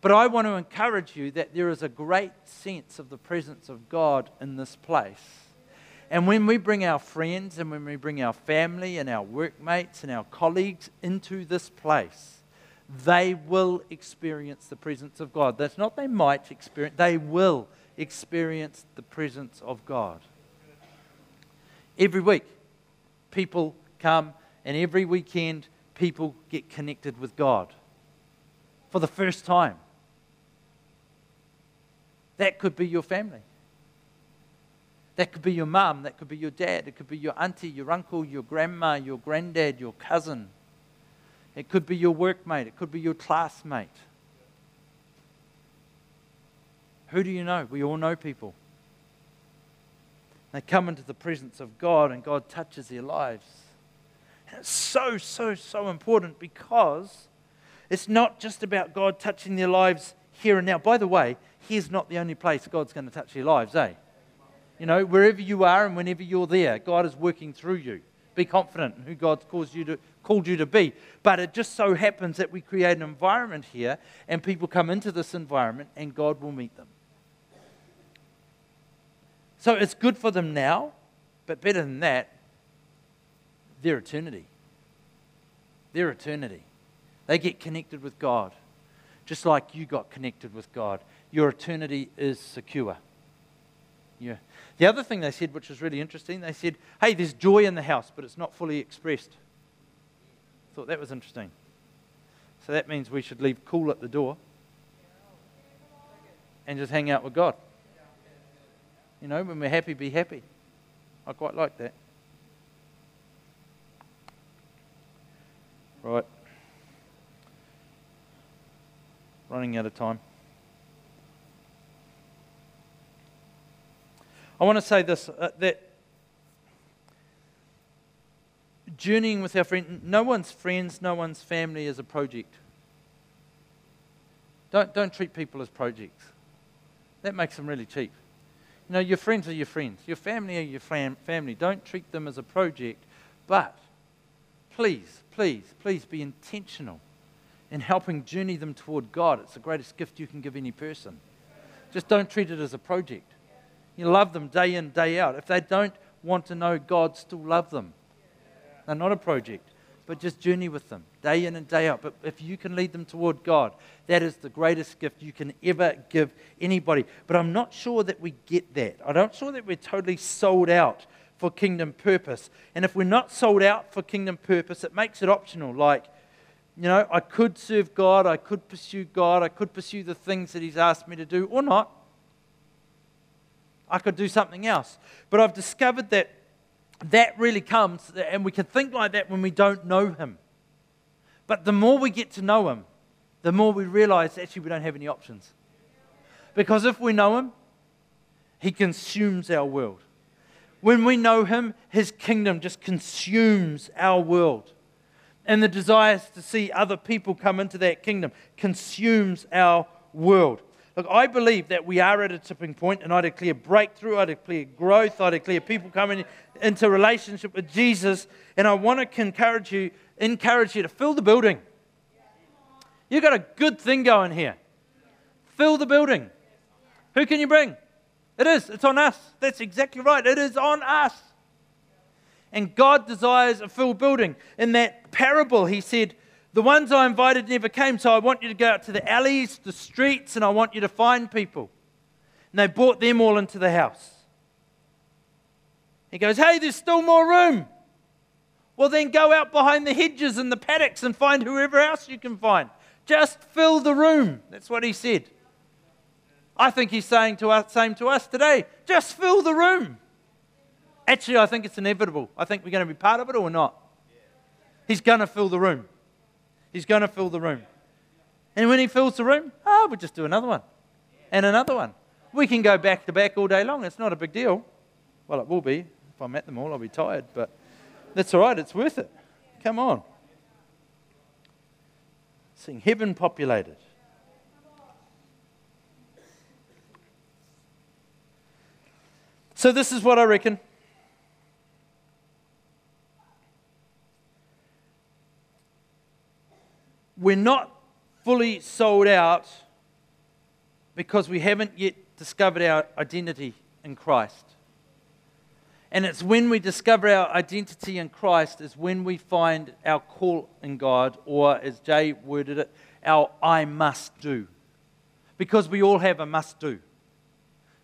But I want to encourage you that there is a great sense of the presence of God in this place. And when we bring our friends and when we bring our family and our workmates and our colleagues into this place, they will experience the presence of God. That's not they might experience, they will experience the presence of God. Every week, people come, and every weekend, people get connected with God for the first time. That could be your family. That could be your mum, that could be your dad, it could be your auntie, your uncle, your grandma, your granddad, your cousin. It could be your workmate, it could be your classmate. Who do you know? We all know people. They come into the presence of God and God touches their lives. And it's so, so, so important because it's not just about God touching their lives here and now. By the way, here's not the only place God's going to touch your lives, eh? You know, wherever you are and whenever you're there, God is working through you. Be confident in who God's caused you to, called you to be. But it just so happens that we create an environment here and people come into this environment and God will meet them. So it's good for them now, but better than that, their eternity. Their eternity. They get connected with God, just like you got connected with God. Your eternity is secure. Yeah. The other thing they said, which was really interesting, they said, hey, there's joy in the house, but it's not fully expressed. I thought that was interesting. So that means we should leave cool at the door and just hang out with God. You know, when we're happy, be happy. I quite like that. Right. Running out of time. I want to say this, uh, that journeying with our friend, no one's friends, no one's family is a project. Don't, don't treat people as projects. That makes them really cheap. You know, your friends are your friends. Your family are your fam family. Don't treat them as a project. But please, please, please be intentional in helping journey them toward God. It's the greatest gift you can give any person. Just don't treat it as a project. You love them day in, day out. If they don't want to know God, still love them. They're not a project, but just journey with them day in and day out. But if you can lead them toward God, that is the greatest gift you can ever give anybody. But I'm not sure that we get that. I'm not sure that we're totally sold out for kingdom purpose. And if we're not sold out for kingdom purpose, it makes it optional. Like, you know, I could serve God, I could pursue God, I could pursue the things that He's asked me to do, or not. I could do something else. But I've discovered that that really comes, and we can think like that when we don't know Him. But the more we get to know Him, the more we realize actually we don't have any options. Because if we know Him, He consumes our world. When we know Him, His kingdom just consumes our world. And the desires to see other people come into that kingdom consumes our world. Look, I believe that we are at a tipping point, and I declare breakthrough, I declare growth, I declare people coming into relationship with Jesus, and I want to encourage you, encourage you to fill the building. You've got a good thing going here. Fill the building. Who can you bring? It is. It's on us. That's exactly right. It is on us. And God desires a full building. In that parable, He said, the ones I invited never came, so I want you to go out to the alleys, the streets, and I want you to find people. And they brought them all into the house. He goes, hey, there's still more room. Well, then go out behind the hedges and the paddocks and find whoever else you can find. Just fill the room. That's what He said. I think He's saying to us, same to us today, just fill the room. Actually, I think it's inevitable. I think we're going to be part of it or not. He's going to fill the room. He's going to fill the room. And when he fills the room, oh, we'll just do another one and another one. We can go back to back all day long. It's not a big deal. Well, it will be. If I'm at them all, I'll be tired. But that's all right. It's worth it. Come on. Seeing heaven populated. So this is what I reckon. We're not fully sold out because we haven't yet discovered our identity in Christ. And it's when we discover our identity in Christ is when we find our call in God, or as Jay worded it, our I must do. Because we all have a must do.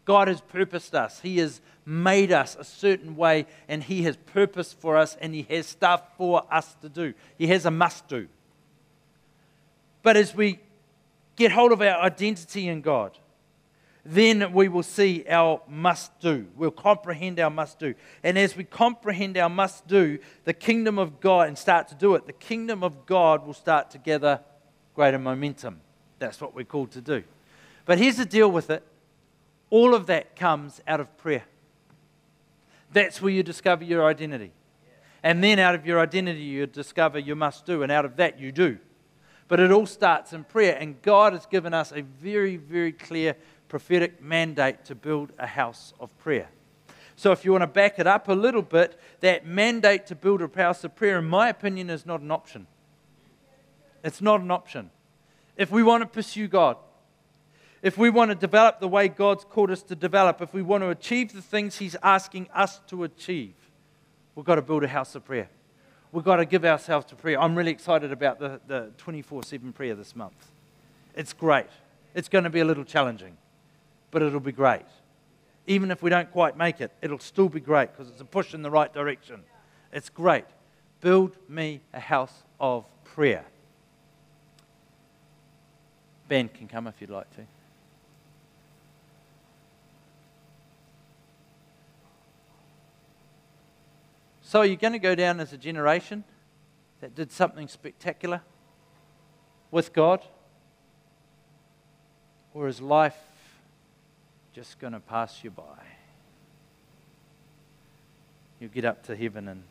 God has purposed us. He has made us a certain way, and He has purpose for us, and He has stuff for us to do. He has a must do. But as we get hold of our identity in God, then we will see our must-do. We'll comprehend our must-do. And as we comprehend our must-do, the kingdom of God, and start to do it, the kingdom of God will start to gather greater momentum. That's what we're called to do. But here's the deal with it. All of that comes out of prayer. That's where you discover your identity. And then out of your identity, you discover your must-do, and out of that you do. But it all starts in prayer, and God has given us a very, very clear prophetic mandate to build a house of prayer. So if you want to back it up a little bit, that mandate to build a house of prayer, in my opinion, is not an option. It's not an option. If we want to pursue God, if we want to develop the way God's called us to develop, if we want to achieve the things He's asking us to achieve, we've got to build a house of prayer. We've got to give ourselves to prayer. I'm really excited about the, the twenty-four seven prayer this month. It's great. It's going to be a little challenging, but it'll be great. Even if we don't quite make it, it'll still be great because it's a push in the right direction. It's great. Build me a house of prayer. Ben can come if you'd like to. So are you going to go down as a generation that did something spectacular with God? Or is life just going to pass you by? You'll get up to heaven and,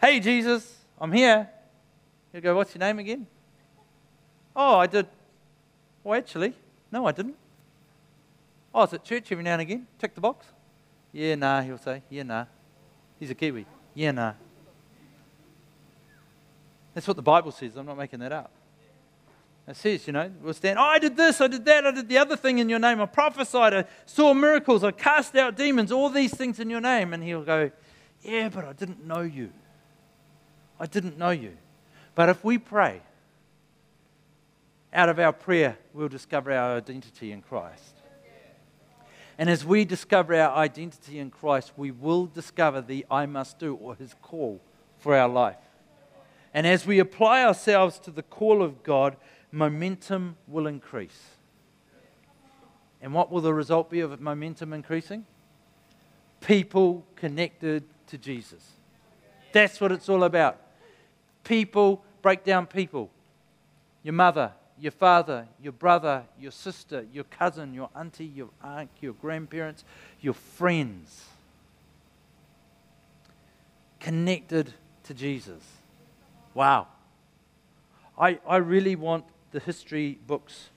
hey, Jesus, I'm here. You'll go, what's your name again? Oh, I did. Well, actually, no, I didn't. Oh, I was at church every now and again. Tick the box. Yeah, nah, he'll say. Yeah, nah. He's a Kiwi. Yeah, no. That's what the Bible says. I'm not making that up. It says, you know, we'll stand, oh, I did this, I did that, I did the other thing in your name. I prophesied, I saw miracles, I cast out demons, all these things in your name. And he'll go, yeah, but I didn't know you. I didn't know you. But if we pray, out of our prayer, we'll discover our identity in Christ. And as we discover our identity in Christ, we will discover the I must do, or His call for our life. And as we apply ourselves to the call of God, momentum will increase. And what will the result be of momentum increasing? People connected to Jesus. That's what it's all about. People, break down people. Your mother, your father, your brother, your sister, your cousin, your auntie, your aunt, your grandparents, your friends. Connected to Jesus. Wow. I, I really want the history books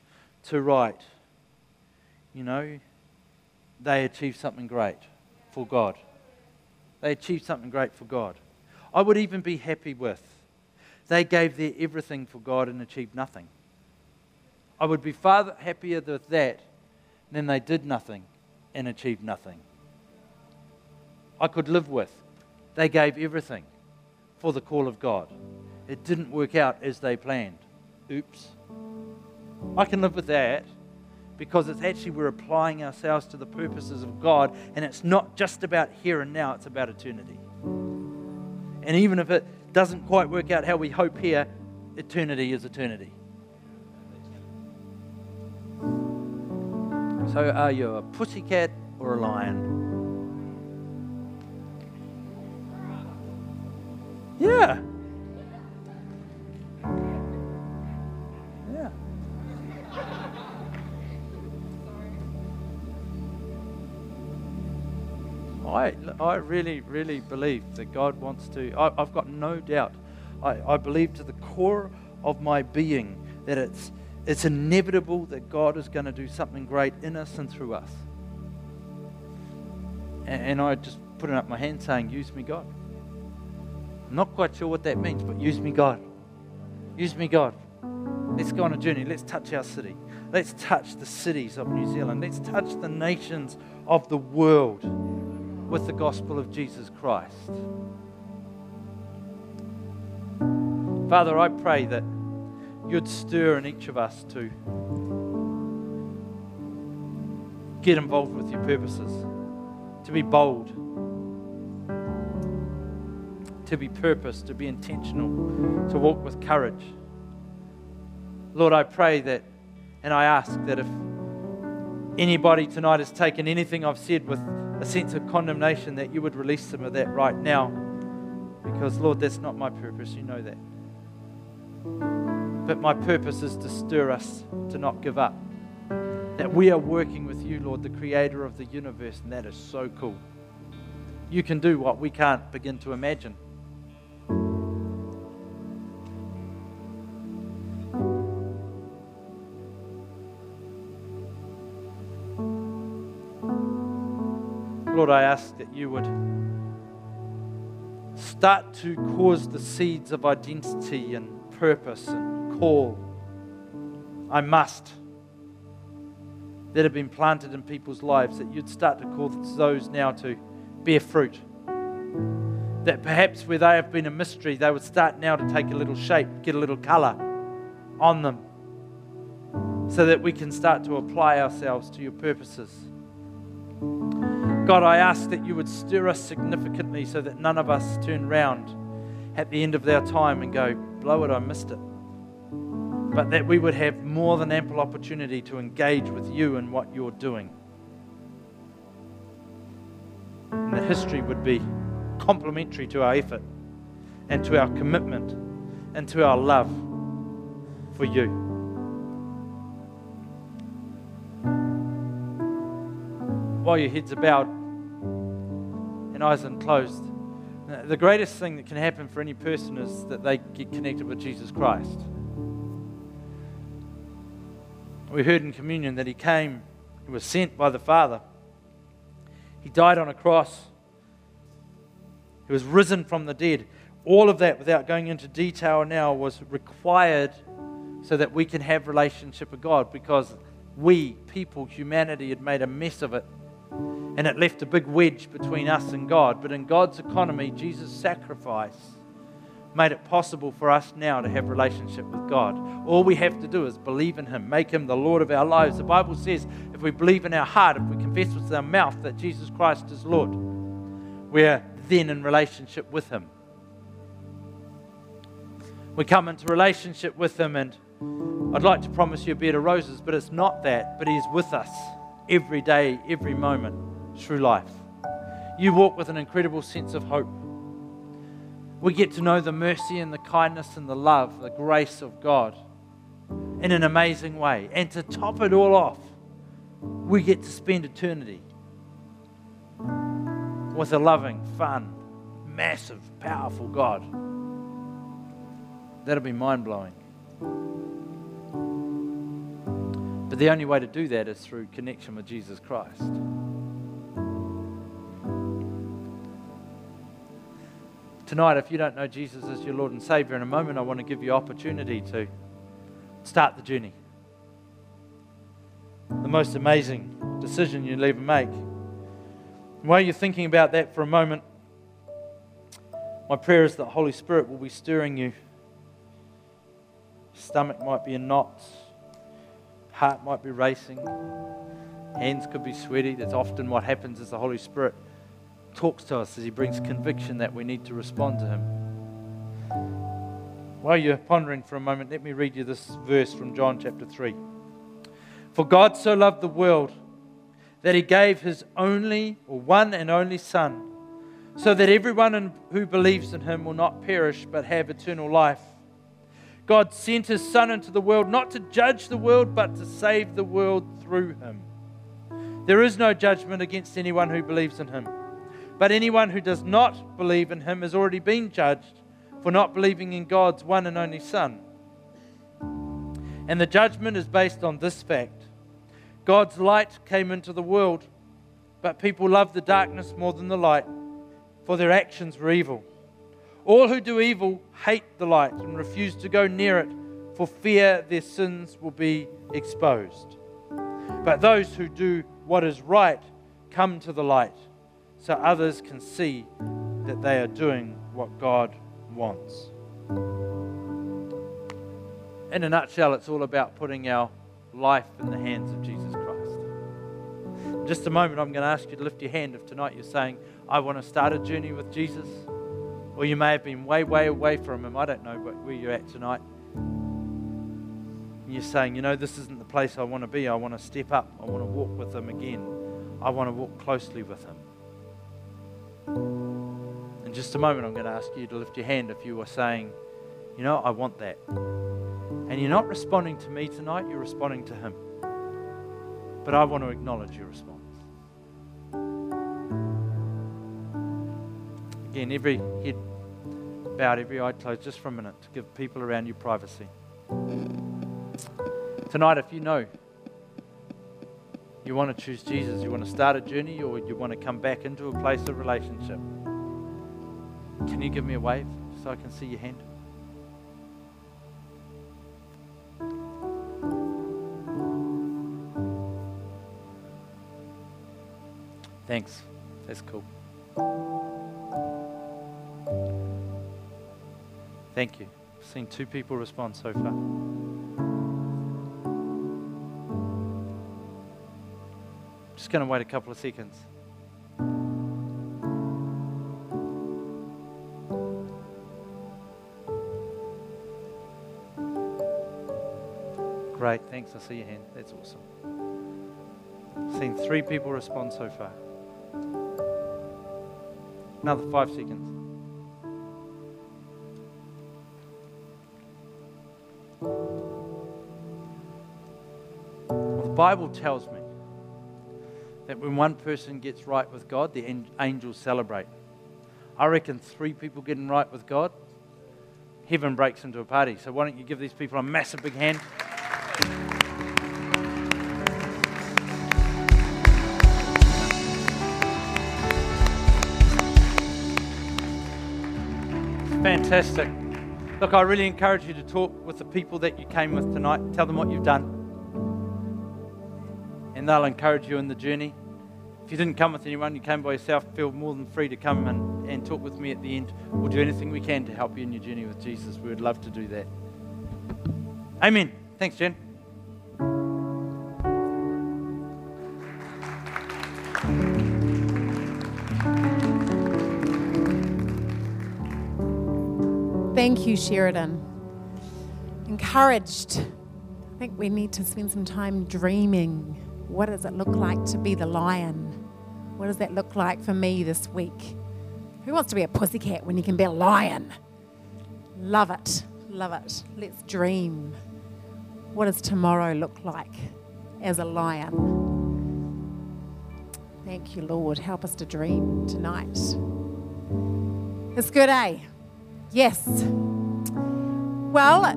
to write, you know, they achieved something great for God. They achieved something great for God. I would even be happy with, they gave their everything for God and achieved nothing. I would be far happier with that than they did nothing and achieved nothing. I could live with, they gave everything for the call of God. It didn't work out as they planned. Oops. I can live with that because it's actually we're applying ourselves to the purposes of God, and it's not just about here and now, it's about eternity. And even if it doesn't quite work out how we hope here, eternity is eternity. So are you a pussycat or a lion? Yeah. I, I really, really believe that God wants to, I, I've got no doubt, I, I believe to the core of my being that it's, it's inevitable that God is going to do something great in us and through us. And, and I just putting up my hand saying, use me, God. I'm not quite sure what that means, but use me, God. Use me, God. Let's go on a journey. Let's touch our city. Let's touch the cities of New Zealand. Let's touch the nations of the world with the gospel of Jesus Christ. Father, I pray that you'd stir in each of us to get involved with your purposes, to be bold, to be purposed, to be intentional, to walk with courage. Lord, I pray that, and I ask that if anybody tonight has taken anything I've said with a sense of condemnation, that you would release them of that right now. Because, Lord, that's not my purpose, you know that. But my purpose is to stir us to not give up. That we are working with you, Lord, the creator of the universe, and that is so cool. You can do what we can't begin to imagine. Lord, I ask that you would start to cause the seeds of identity and purpose and call. I must. That have been planted in people's lives, that you'd start to call those now to bear fruit. That perhaps where they have been a mystery, they would start now to take a little shape, get a little colour on them, so that we can start to apply ourselves to your purposes. God, I ask that you would stir us significantly so that none of us turn round at the end of our time and go, blow it, I missed it. But that we would have more than ample opportunity to engage with you and what you're doing. And that history would be complementary to our effort and to our commitment and to our love for you. While your heads are bowed and eyes unclosed, the greatest thing that can happen for any person is that they get connected with Jesus Christ. We heard in communion that he came, he was sent by the Father. He died on a cross. He was risen from the dead. All of that, without going into detail now, was required so that we can have relationship with God, because we, people, humanity, had made a mess of it. And it left a big wedge between us and God. But in God's economy, Jesus' sacrifice made it possible for us now to have relationship with God. All we have to do is believe in him, make him the Lord of our lives. The Bible says if we believe in our heart, if we confess with our mouth that Jesus Christ is Lord, we're then in relationship with him. We come into relationship with him, and I'd like to promise you a bed of roses, but it's not that, but he's with us every day, every moment, through life. You walk with an incredible sense of hope. We get to know the mercy and the kindness and the love, the grace of God in an amazing way. And to top it all off, we get to spend eternity with a loving, fun, massive, powerful God. That'll be mind-blowing. But the only way to do that is through connection with Jesus Christ. Tonight, if you don't know Jesus as your Lord and Savior, in a moment I want to give you opportunity to start the journey. The most amazing decision you'll ever make. While you're thinking about that for a moment, my prayer is that the Holy Spirit will be stirring you. Your stomach might be in knots. Heart might be racing. Hands could be sweaty. That's often what happens, is the Holy Spirit talks to us as he brings conviction that we need to respond to him. While you're pondering for a moment, let me read you this verse from John chapter three. For God so loved the world that he gave his only, or one and only Son, so that everyone who believes in him will not perish but have eternal life. God sent his Son into the world not to judge the world but to save the world through him. There is no judgment against anyone who believes in him. But anyone who does not believe in him has already been judged for not believing in God's one and only Son. And the judgment is based on this fact: God's light came into the world, but people loved the darkness more than the light, for their actions were evil. All who do evil hate the light and refuse to go near it, for fear their sins will be exposed. But those who do what is right come to the light, so others can see that they are doing what God wants. In a nutshell, it's all about putting our life in the hands of Jesus Christ. In just a moment, I'm going to ask you to lift your hand if tonight you're saying, I want to start a journey with Jesus. Or you may have been way, way away from him. I don't know where you're at tonight. And you're saying, you know, this isn't the place I want to be. I want to step up. I want to walk with him again. I want to walk closely with him. In just a moment, I'm going to ask you to lift your hand if you are saying, you know, I want that. And you're not responding to me tonight, you're responding to him. But I want to acknowledge your response. Again, every head bowed, every eye closed, just for a minute to give people around you privacy. Tonight, if you know you want to choose Jesus, you want to start a journey, or you want to come back into a place of relationship, can you give me a wave so I can see your hand? Thanks. That's cool. Thank you. I've seen two people respond so far. I'm just going to wait a couple of seconds. Great. Thanks. I see your hand. That's awesome. I've seen three people respond so far. Another five seconds. Well, the Bible tells me that when one person gets right with God, the angels celebrate. I reckon three people getting right with God, heaven breaks into a party. So why don't you give these people a massive big hand? Fantastic. Look, I really encourage you to talk with the people that you came with tonight. Tell them what you've done. And they'll encourage you in the journey. If you didn't come with anyone, you came by yourself, feel more than free to come and, and talk with me at the end. We'll do anything we can to help you in your journey with Jesus. We would love to do that. Amen. Thanks, Jen. Thank you, Sheridan. Encouraged. I think we need to spend some time dreaming. What does it look like to be the lion? What does that look like for me this week? Who wants to be a pussycat when you can be a lion? Love it. Love it. Let's dream. What does tomorrow look like as a lion? Thank you, Lord. Help us to dream tonight. It's good, eh? Yes. Well, have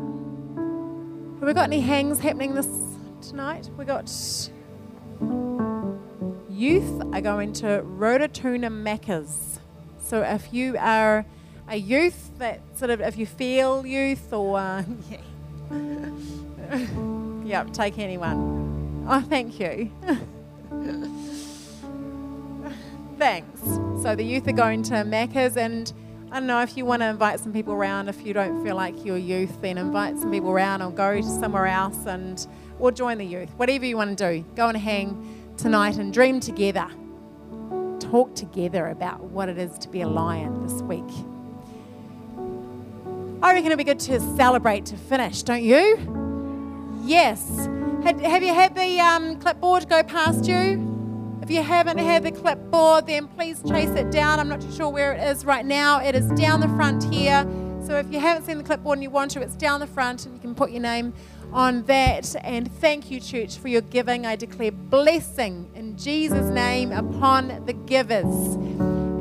we got any hangs happening this tonight? We got youth are going to Rototuna Macca's. So if you are a youth that sort of, if you feel youth or uh, yeah, yep, take anyone. Oh, thank you. Thanks. So the youth are going to Macca's, and I don't know if you want to invite some people around. If you don't feel like you're youth, then invite some people around or go to somewhere else and or join the youth. Whatever you want to do, go and hang tonight and dream together. Talk together about what it is to be a lion this week. I reckon it'd be good to celebrate to finish, don't you? Yes. Had, have you had the um, clipboard go past you? If you haven't had the clipboard, then please chase it down. I'm not too sure where it is right now. It is down the front here. So if you haven't seen the clipboard and you want to, it's down the front, and you can put your name on that. And thank you, church, for your giving. I declare blessing in Jesus' name upon the givers.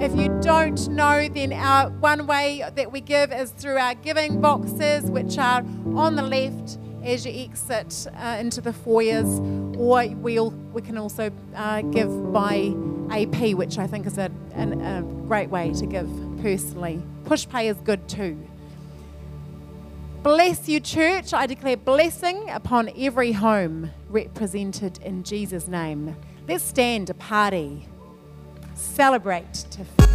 If you don't know, then our, one way that we give is through our giving boxes, which are on the left as you exit uh, into the foyers, or we'll, we can also uh, give by A P, which I think is a, an, a great way to give personally. Push pay is good too. Bless you, church. I declare blessing upon every home represented in Jesus' name. Let's stand to party. Celebrate to finish.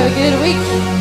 Have a good week.